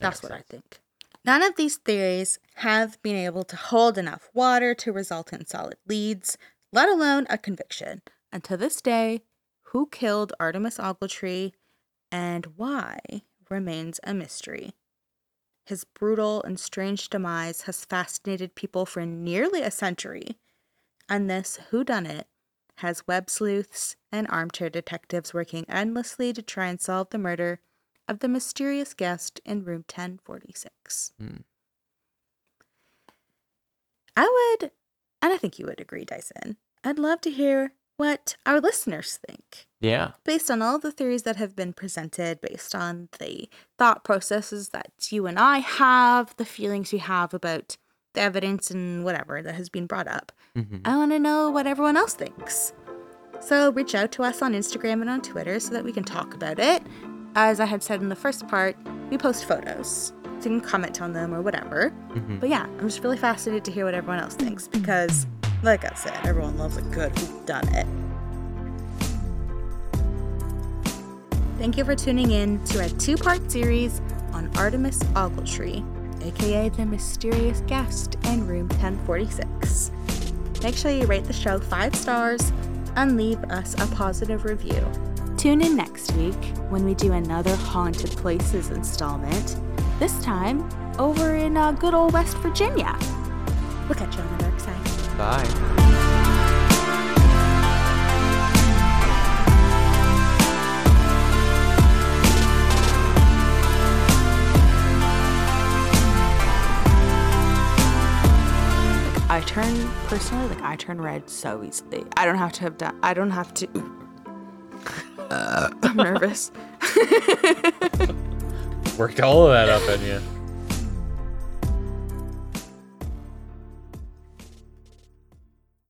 That's what I think. None of these theories have been able to hold enough water to result in solid leads, let alone a conviction. And to this day, who killed Artemis Ogletree and why remains a mystery. His brutal and strange demise has fascinated people for nearly a century, and this whodunit has web sleuths and armchair detectives working endlessly to try and solve the murder of the mysterious guest in room ten forty-six. Mm. I would, and I think you would agree, Dyson, I'd love to hear what our listeners think. Yeah. Based on all the theories that have been presented, based on the thought processes that you and I have, the feelings you have about the evidence and whatever that has been brought up. Mm-hmm. I want to know what everyone else thinks. So reach out to us on Instagram and on Twitter so that we can talk about it. As I had said in the first part, we post photos, so you can comment on them or whatever. Mm-hmm. But yeah, I'm just really fascinated to hear what everyone else thinks because, like I said, everyone loves a good whodunit. Thank you for tuning in to our two-part series on Artemis Ogletree, aka the mysterious guest in room ten forty-six. Make sure you rate the show five stars and leave us a positive review. Tune in next week when we do another Haunted Places installment, this time over in uh, good old West Virginia. We'll catch you on the dark side. Bye. Like, I turn, personally, like I turn red so easily. I don't have to have done, I don't have to... Uh. I'm nervous. Worked all of that up in you.